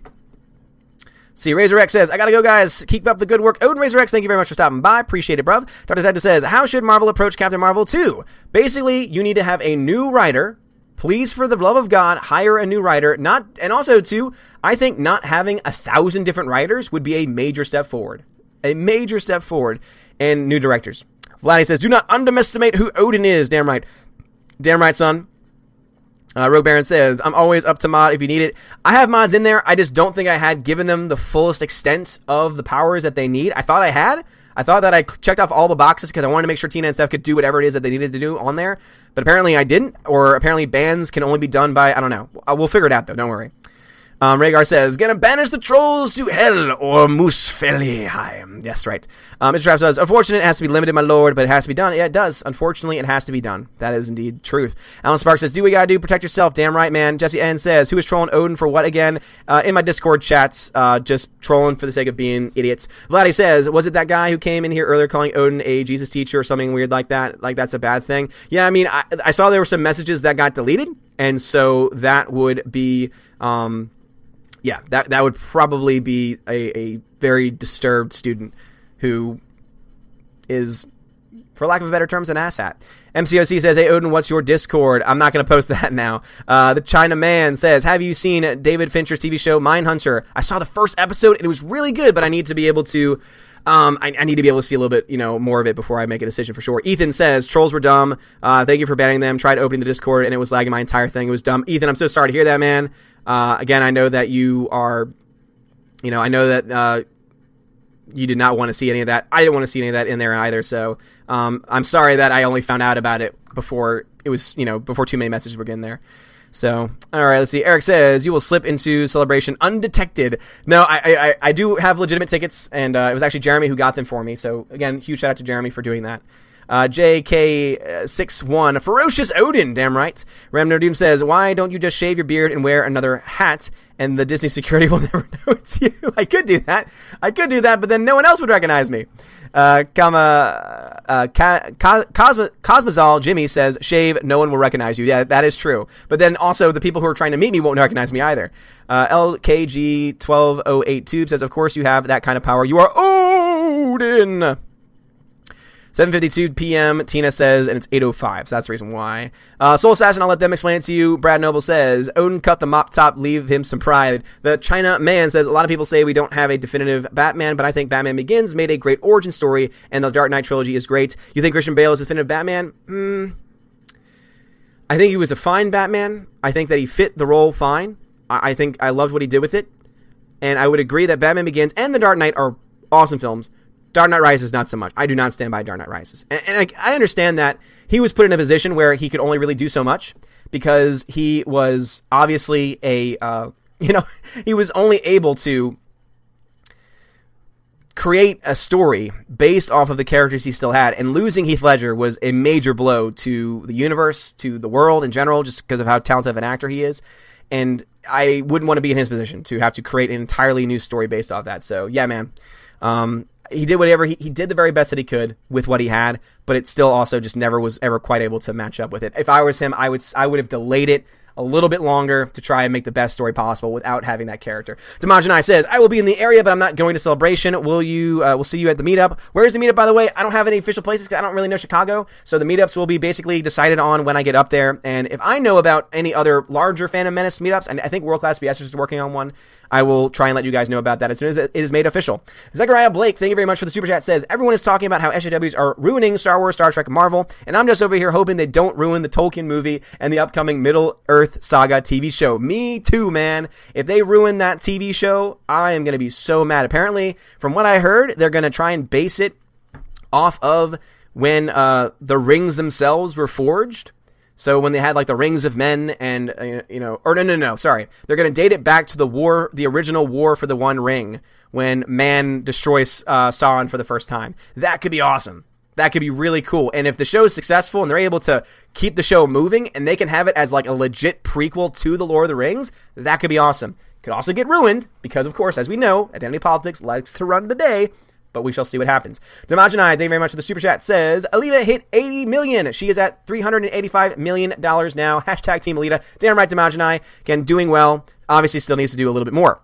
See, RazorX says, I gotta go, guys. Keep up the good work. Odin RazorX, thank you very much for stopping by. Appreciate it, bruv. Dr. Detective says, how should Marvel approach Captain Marvel 2? Basically, you need to have a new writer. Please, for the love of God, hire a new writer. I think not having 1,000 different writers would be a major step forward. A major step forward. And new directors. Vladdy says, do not underestimate who Odin is. Damn right. Damn right, son. Rogue Baron says, I'm always up to mod if you need it. I have mods in there. I just don't think I had given them the fullest extent of the powers that they need. I thought I had. I thought that I checked off all the boxes because I wanted to make sure Tina and Steph could do whatever it is that they needed to do on there. But apparently I didn't, or apparently bans can only be done by, I don't know. We'll figure it out, though. Don't worry. Rhaegar says, gonna banish the trolls to hell or Muspelheim. Yes, right. Mr. Trap says, unfortunately, it has to be limited, my lord, but it has to be done. Yeah, it does. Unfortunately, it has to be done. That is indeed truth. Alan Sparks says, do what you gotta do, protect yourself. Damn right, man. Jesse N says, who is trolling Odin for what again? In my Discord chats, just trolling for the sake of being idiots. Vladdy says, was it that guy who came in here earlier calling Odin a Jesus teacher or something weird like that? Like, that's a bad thing. Yeah, I mean, I saw there were some messages that got deleted, and so that would be... Yeah, that would probably be a very disturbed student who is, for lack of a better term, an asshat. MCOC says, hey, Odin, what's your Discord? I'm not going to post that now. The China Man says, have you seen David Fincher's TV show Mindhunter? I saw the first episode, and it was really good, but I need to be able to... I need to be able to see a little bit, more of it before I make a decision for sure. Ethan says, trolls were dumb. Thank you for banning them. Tried opening the Discord, and it was lagging my entire thing. It was dumb. Ethan, I'm so sorry to hear that, man. Again, I know that you are, I know that you did not want to see any of that. I didn't want to see any of that in there either. So I'm sorry that I only found out about it before it was, before too many messages were getting there. So, all right, let's see. Eric says, you will slip into Celebration undetected. No, I do have legitimate tickets, and it was actually Jeremy who got them for me. So, again, huge shout-out to Jeremy for doing that. JK61, Ferocious Odin, damn right. Random Nerd of Doom says, why don't you just shave your beard and wear another hat, and the Disney security will never know it's you? I could do that, but then no one else would recognize me. Cosmazol Jimmy says, shave, no one will recognize you. Yeah, that is true. But then also the people who are trying to meet me won't recognize me either. LKG12082 says, of course you have that kind of power. You are Odin. 7:52 p.m. Tina says, and it's 8:05, so that's the reason why. Soul Assassin, I'll let them explain it to you. Brad Noble says, Odin cut the mop top, leave him some pride. The China Man says, a lot of people say we don't have a definitive Batman, but I think Batman Begins made a great origin story, and the Dark Knight trilogy is great. You think Christian Bale is a definitive Batman? I think he was a fine Batman. I think that he fit the role fine. I think I loved what he did with it, and I would agree that Batman Begins and the Dark Knight are awesome films. Dark Knight Rises, not so much. I do not stand by Dark Knight Rises. And I understand that he was put in a position where he could only really do so much because he was obviously he was only able to create a story based off of the characters he still had. And losing Heath Ledger was a major blow to the universe, to the world in general, just because of how talented of an actor he is. And I wouldn't want to be in his position to have to create an entirely new story based off that. So, yeah, man. He did whatever he did the very best that he could with what he had, but it still also just never was ever quite able to match up with it. If I was him, I would have delayed it a little bit longer to try and make the best story possible without having that character. Damajanai says, I will be in the area, but I'm not going to Celebration. Will you, we'll see you at the meetup. Where is the meetup, by the way? I don't have any official places because I don't really know Chicago. So the meetups will be basically decided on when I get up there. And if I know about any other larger Phantom Menace meetups, and I think World Class BS is working on one, I will try and let you guys know about that as soon as it is made official. Zechariah Blake, thank you very much for the super chat, says, everyone is talking about how SJWs are ruining Star Wars, Star Trek, and Marvel, and I'm just over here hoping they don't ruin the Tolkien movie and the upcoming Middle Earth Saga TV show. Me too, man. If they ruin that TV show, I am going to be so mad. Apparently, from what I heard, they're going to try and base it off of when the rings themselves were forged. So when they had like the rings of men and, sorry. They're going to date it back to the war, the original war for the One Ring when man destroys Sauron for the first time. That could be awesome. That could be really cool. And if the show is successful and they're able to keep the show moving and they can have it as like a legit prequel to The Lord of the Rings, that could be awesome. Could also get ruined because, of course, as we know, identity politics likes to run the day. But we shall see what happens. Damajanai, thank you very much for the super chat, says, Alita hit 80 million. She is at $385 million now. Hashtag Team Alita. Damn right, Damajanai. Again, doing well. Obviously, still needs to do a little bit more.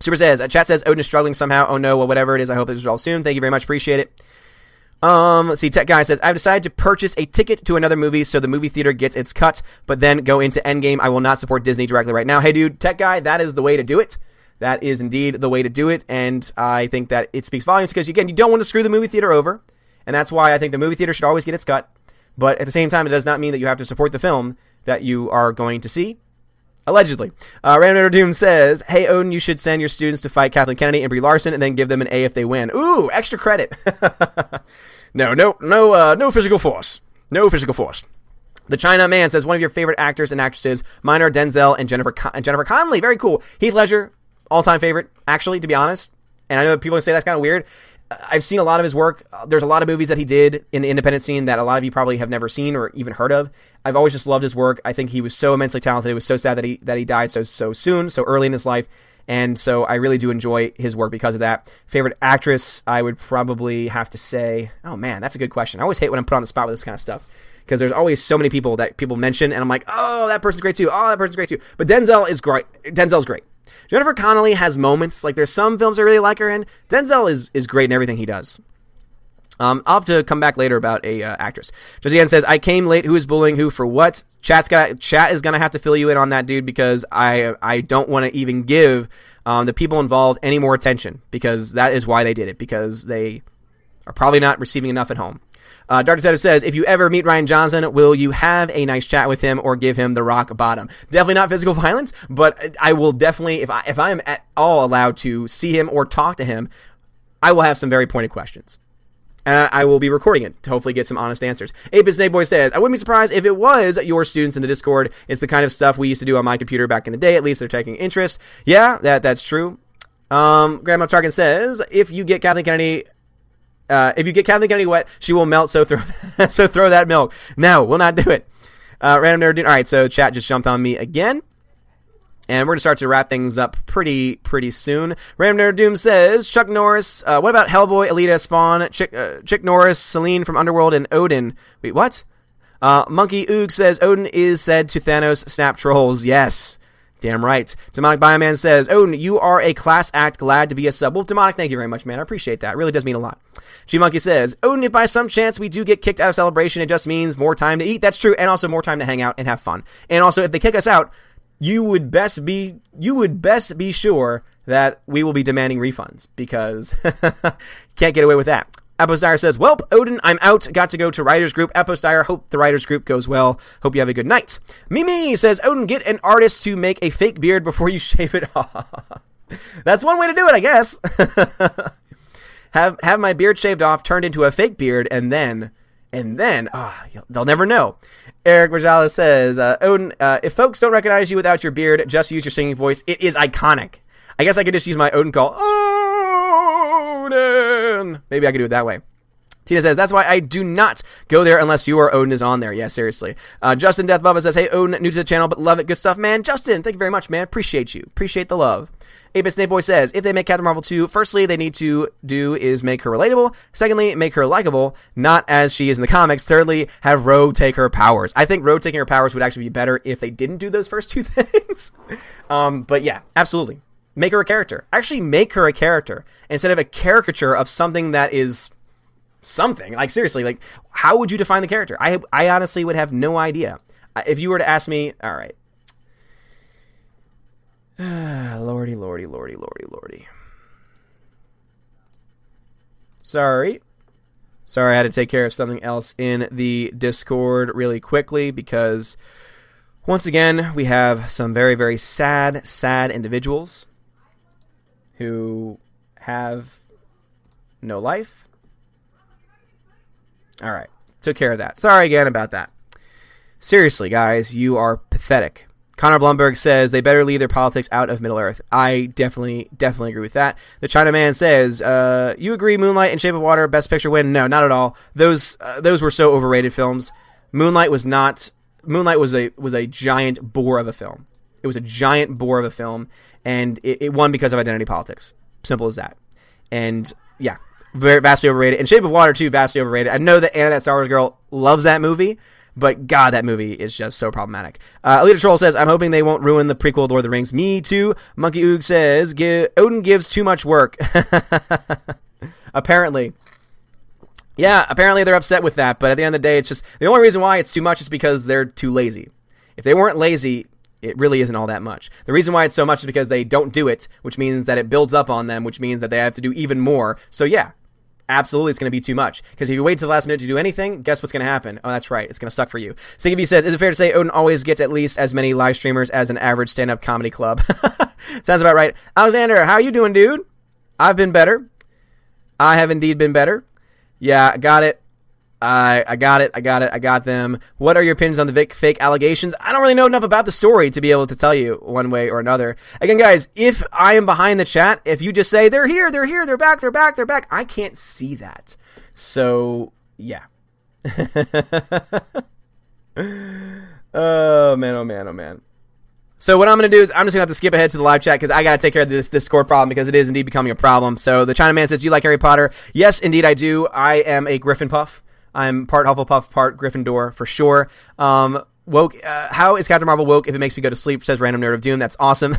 Super says, chat says Odin is struggling somehow. Oh no, well, whatever it is, I hope it's resolved soon. Thank you very much. Appreciate it. Let's see. Tech Guy says, I've decided to purchase a ticket to another movie so the movie theater gets its cut, but then go into Endgame. I will not support Disney directly right now. Hey, dude, Tech Guy, that is the way to do it. That is indeed the way to do it, and I think that it speaks volumes because, again, you don't want to screw the movie theater over, and that's why I think the movie theater should always get its cut, but at the same time, it does not mean that you have to support the film that you are going to see, allegedly. Random Nerd of Doom says, hey, Odin, you should send your students to fight Kathleen Kennedy and Brie Larson and then give them an A if they win. Ooh, extra credit. No physical force. No physical force. The China Man says, one of your favorite actors and actresses. Mine are Denzel and Jennifer Connelly. Very cool. Heath Ledger, all-time favorite, actually, to be honest. And I know that people say that's kind of weird. I've seen a lot of his work. There's a lot of movies that he did in the independent scene that a lot of you probably have never seen or even heard of. I've always just loved his work. I think he was so immensely talented. It was so sad that he died so soon, so early in his life. And so I really do enjoy his work because of that. Favorite actress, I would probably have to say, oh man, that's a good question. I always hate when I'm put on the spot with this kind of stuff because there's always so many people that people mention and I'm like, oh, that person's great too. Oh, that person's great too. But Denzel is great. Denzel's great. Jennifer Connelly has moments. Like, there's some films I really like her in. Denzel is great in everything he does. I'll have to come back later about a actress. Josie Ann says, I came late. Who is bullying who for what? Chat is going to have to fill you in on that, dude, because I don't want to even give the people involved any more attention because that is why they did it, because they are probably not receiving enough at home. Dark Detective says, if you ever meet Ryan Johnson, will you have a nice chat with him or give him the rock bottom? Definitely not physical violence, but I will definitely, if I am at all allowed to see him or talk to him, I will have some very pointed questions. And I will be recording it to hopefully get some honest answers. Ape and Snakeboy says, I wouldn't be surprised if it was your students in the Discord. It's the kind of stuff we used to do on my computer back in the day. At least they're taking interest. Yeah, that's true. Grandma Tarkin says, if you get Kathleen Kennedy wet, she will melt, so throw that milk. No, we'll not do it. Random Nerd Dude. All right, so chat just jumped on me again. And we're going to start to wrap things up pretty soon. Random Nerd Doom says, Chuck Norris, what about Hellboy, Alita, Spawn, Chick Norris, Celine from Underworld, and Odin? Wait, what? Monkey Oog says, Odin is said to Thanos snap trolls. Yes. Damn right. Demonic Bioman says, Odin, you are a class act. Glad to be a sub. Well, Demonic, thank you very much, man. I appreciate that. It really does mean a lot. G-Monkey says, Odin, if by some chance we do get kicked out of Celebration, it just means more time to eat. That's true. And also more time to hang out and have fun. And also, if they kick us out, you would best be sure that we will be demanding refunds because can't get away with that. Apopos Dyer says, welp, Odin, I'm out. Got to go to Writers Group. Apopos Dyer, hope the Writers Group goes well. Hope you have a good night. Mimi says, Odin, get an artist to make a fake beard before you shave it off. That's one way to do it, I guess. Have my beard shaved off, turned into a fake beard, and then they'll never know. Eric Rajala says, Odin, if folks don't recognize you without your beard, just use your singing voice. It is iconic. I guess I could just use my Odin call. Oh! Odin. Maybe I could do it that way. Tina says, that's why I do not go there unless you or Odin is on there. Yeah, seriously. Justin Death Bubba says, hey, Odin, new to the channel, but love it. Good stuff, man. Justin, thank you very much, man. Appreciate you. Appreciate the love. Abis Snapeboy says, if they make Captain Marvel 2, firstly, they need to do is make her relatable. Secondly, make her likable, not as she is in the comics. Thirdly, have Rogue take her powers. I think Rogue taking her powers would actually be better if they didn't do those first two things. But yeah, absolutely. Make her a character. Actually make her a character instead of a caricature of something that is... something. Like, seriously, like, how would you define the character? I honestly would have no idea. If you were to ask me, all right. Lordy, lordy, lordy, lordy, lordy. Sorry. Sorry, I had to take care of something else in the Discord really quickly because, once again, we have some very, very sad, sad individuals who have no life. All right, took care of that. Sorry again about that. Seriously, guys, you are pathetic. Connor Blumberg says, they better leave their politics out of Middle-earth. I definitely agree with that. The China Man says, you agree Moonlight and Shape of Water, Best Picture win? No, not at all. Those were so overrated films. Moonlight was a giant bore of a film. It was a giant bore of a film, and it won because of identity politics. Simple as that. And, yeah. Very vastly overrated. And Shape of Water, too, vastly overrated. I know that Anna, that Star Wars girl, loves that movie, but God, that movie is just so problematic. Alita Troll says, I'm hoping they won't ruin the prequel of Lord of the Rings. Me, too. Monkey Oog says, Odin gives too much work. Apparently. Yeah, apparently they're upset with that, but at the end of the day, it's just, the only reason why it's too much is because they're too lazy. If they weren't lazy, it really isn't all that much. The reason why it's so much is because they don't do it, which means that it builds up on them, which means that they have to do even more. So yeah, absolutely it's going to be too much. Because if you wait till the last minute to do anything, guess what's going to happen? Oh, that's right. It's going to suck for you. Sticky V says, is it fair to say Odin always gets at least as many live streamers as an average stand-up comedy club? Sounds about right. Alexander, how you doing, dude? I've been better. I have indeed been better. Yeah, I got it. I got them. What are your opinions on the fake allegations? I don't really know enough about the story to be able to tell you one way or another. Again, guys, if I am behind the chat, if you just say, they're here, they're here, they're back, they're back, they're back, I can't see that. So, yeah. Oh, man, oh, man, oh, man. So what I'm going to do is I'm just going to have to skip ahead to the live chat because I got to take care of this Discord problem because it is indeed becoming a problem. So the China Man says, do you like Harry Potter? Yes, indeed I do. I am a Griffin Puff. I'm part Hufflepuff, part Gryffindor for sure. Woke. How is Captain Marvel woke if it makes me go to sleep, says Random Nerd of Doom. That's awesome.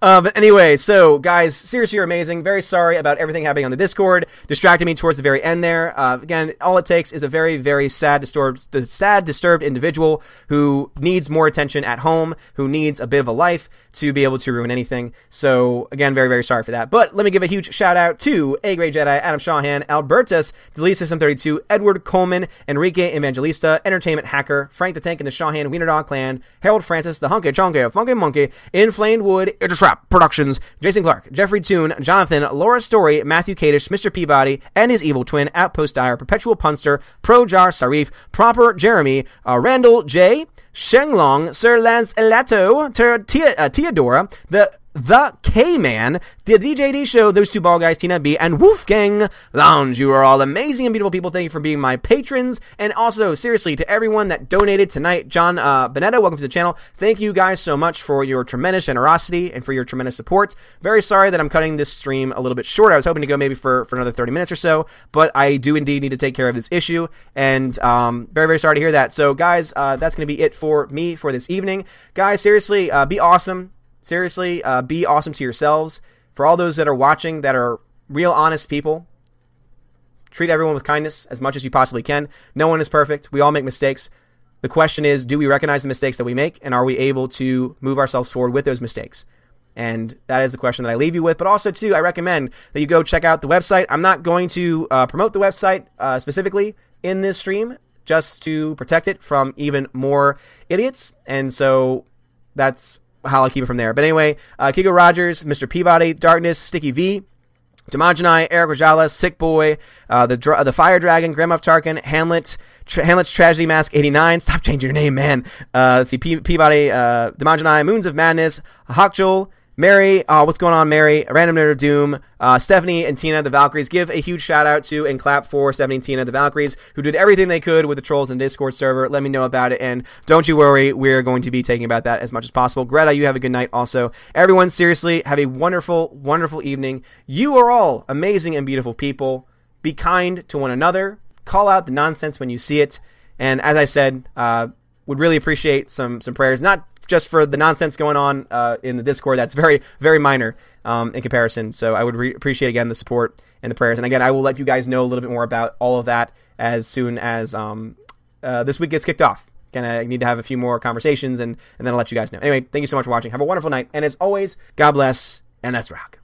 But anyway, so guys, seriously, you're amazing. Very sorry about everything happening on the Discord. Distracted me towards the very end there. Again, all it takes is a very, very sad, disturbed individual who needs more attention at home, who needs a bit of a life to be able to ruin anything. So again, very, very sorry for that. But let me give a huge shout out to A Great Jedi, Adam Shawhan, Albertus, Delete System 32, Edward Coleman, Enrique Evangelista, Entertainment Hacker, Frank the Tank and the Shawhan Wiener Dog Clan, Harold Francis, the Honky Chonky, Funky Monkey, Inflamed Wood, It's a Trap Productions, Jason Clark, Jeffrey Toon, Jonathan, Laura Story, Matthew Kadish, Mr. Peabody, and his evil twin, Apopos Dyer, Perpetual Punster, Projar Sarif, Proper Jeremy, Randall J, Shenglong, Sir Lance Elato, Teodora, The K-Man, The DJD Show, Those Two Ball Guys, Tina B, and Wolfgang Lounge. You are all amazing and beautiful people. Thank you for being my patrons. And also, seriously, to everyone that donated tonight, John Bonetta, welcome to the channel. Thank you guys so much for your tremendous generosity and for your tremendous support. Very sorry that I'm cutting this stream a little bit short. I was hoping to go maybe for another 30 minutes or so, but I do indeed need to take care of this issue, and very, very sorry to hear that. So, guys, that's going to be it for me for this evening. Guys, seriously, be awesome. Seriously, be awesome to yourselves. For all those that are watching that are real honest people, treat everyone with kindness as much as you possibly can. No one is perfect. We all make mistakes. The question is, do we recognize the mistakes that we make, and are we able to move ourselves forward with those mistakes? And that is the question that I leave you with. But also, too, I recommend that you go check out the website. I'm not going to promote the website specifically in this stream just to protect it from even more idiots. And so that's how I'll keep it from there. But anyway, Kigo Rogers, Mr. Peabody, Darkness, Sticky V, Damajanai, Eric Rajala, Sick Boy, the Fire Dragon, Grandma Tarkin, Hamlet, Hamlet's Tragedy Mask 89. Stop changing your name, man. Let's see, Peabody, Damajanai, Moons of Madness, Hawkjul, Mary, what's going on, Mary? Random Nerd of Doom, Stephanie and Tina, the Valkyries. Give a huge shout out to and clap for Stephanie and Tina, the Valkyries, who did everything they could with the trolls in the Discord server. Let me know about it, and don't you worry, we're going to be taking about that as much as possible. Greta, you have a good night also. Everyone, seriously, have a wonderful, wonderful evening. You are all amazing and beautiful people. Be kind to one another. Call out the nonsense when you see it. And as I said, would really appreciate some prayers, not just for the nonsense going on in the Discord. That's very, very minor in comparison. So I would appreciate, again, the support and the prayers. And again, I will let you guys know a little bit more about all of that as soon as this week gets kicked off. Again, I need to have a few more conversations, and then I'll let you guys know. Anyway, thank you so much for watching. Have a wonderful night. And as always, God bless, and let's rock.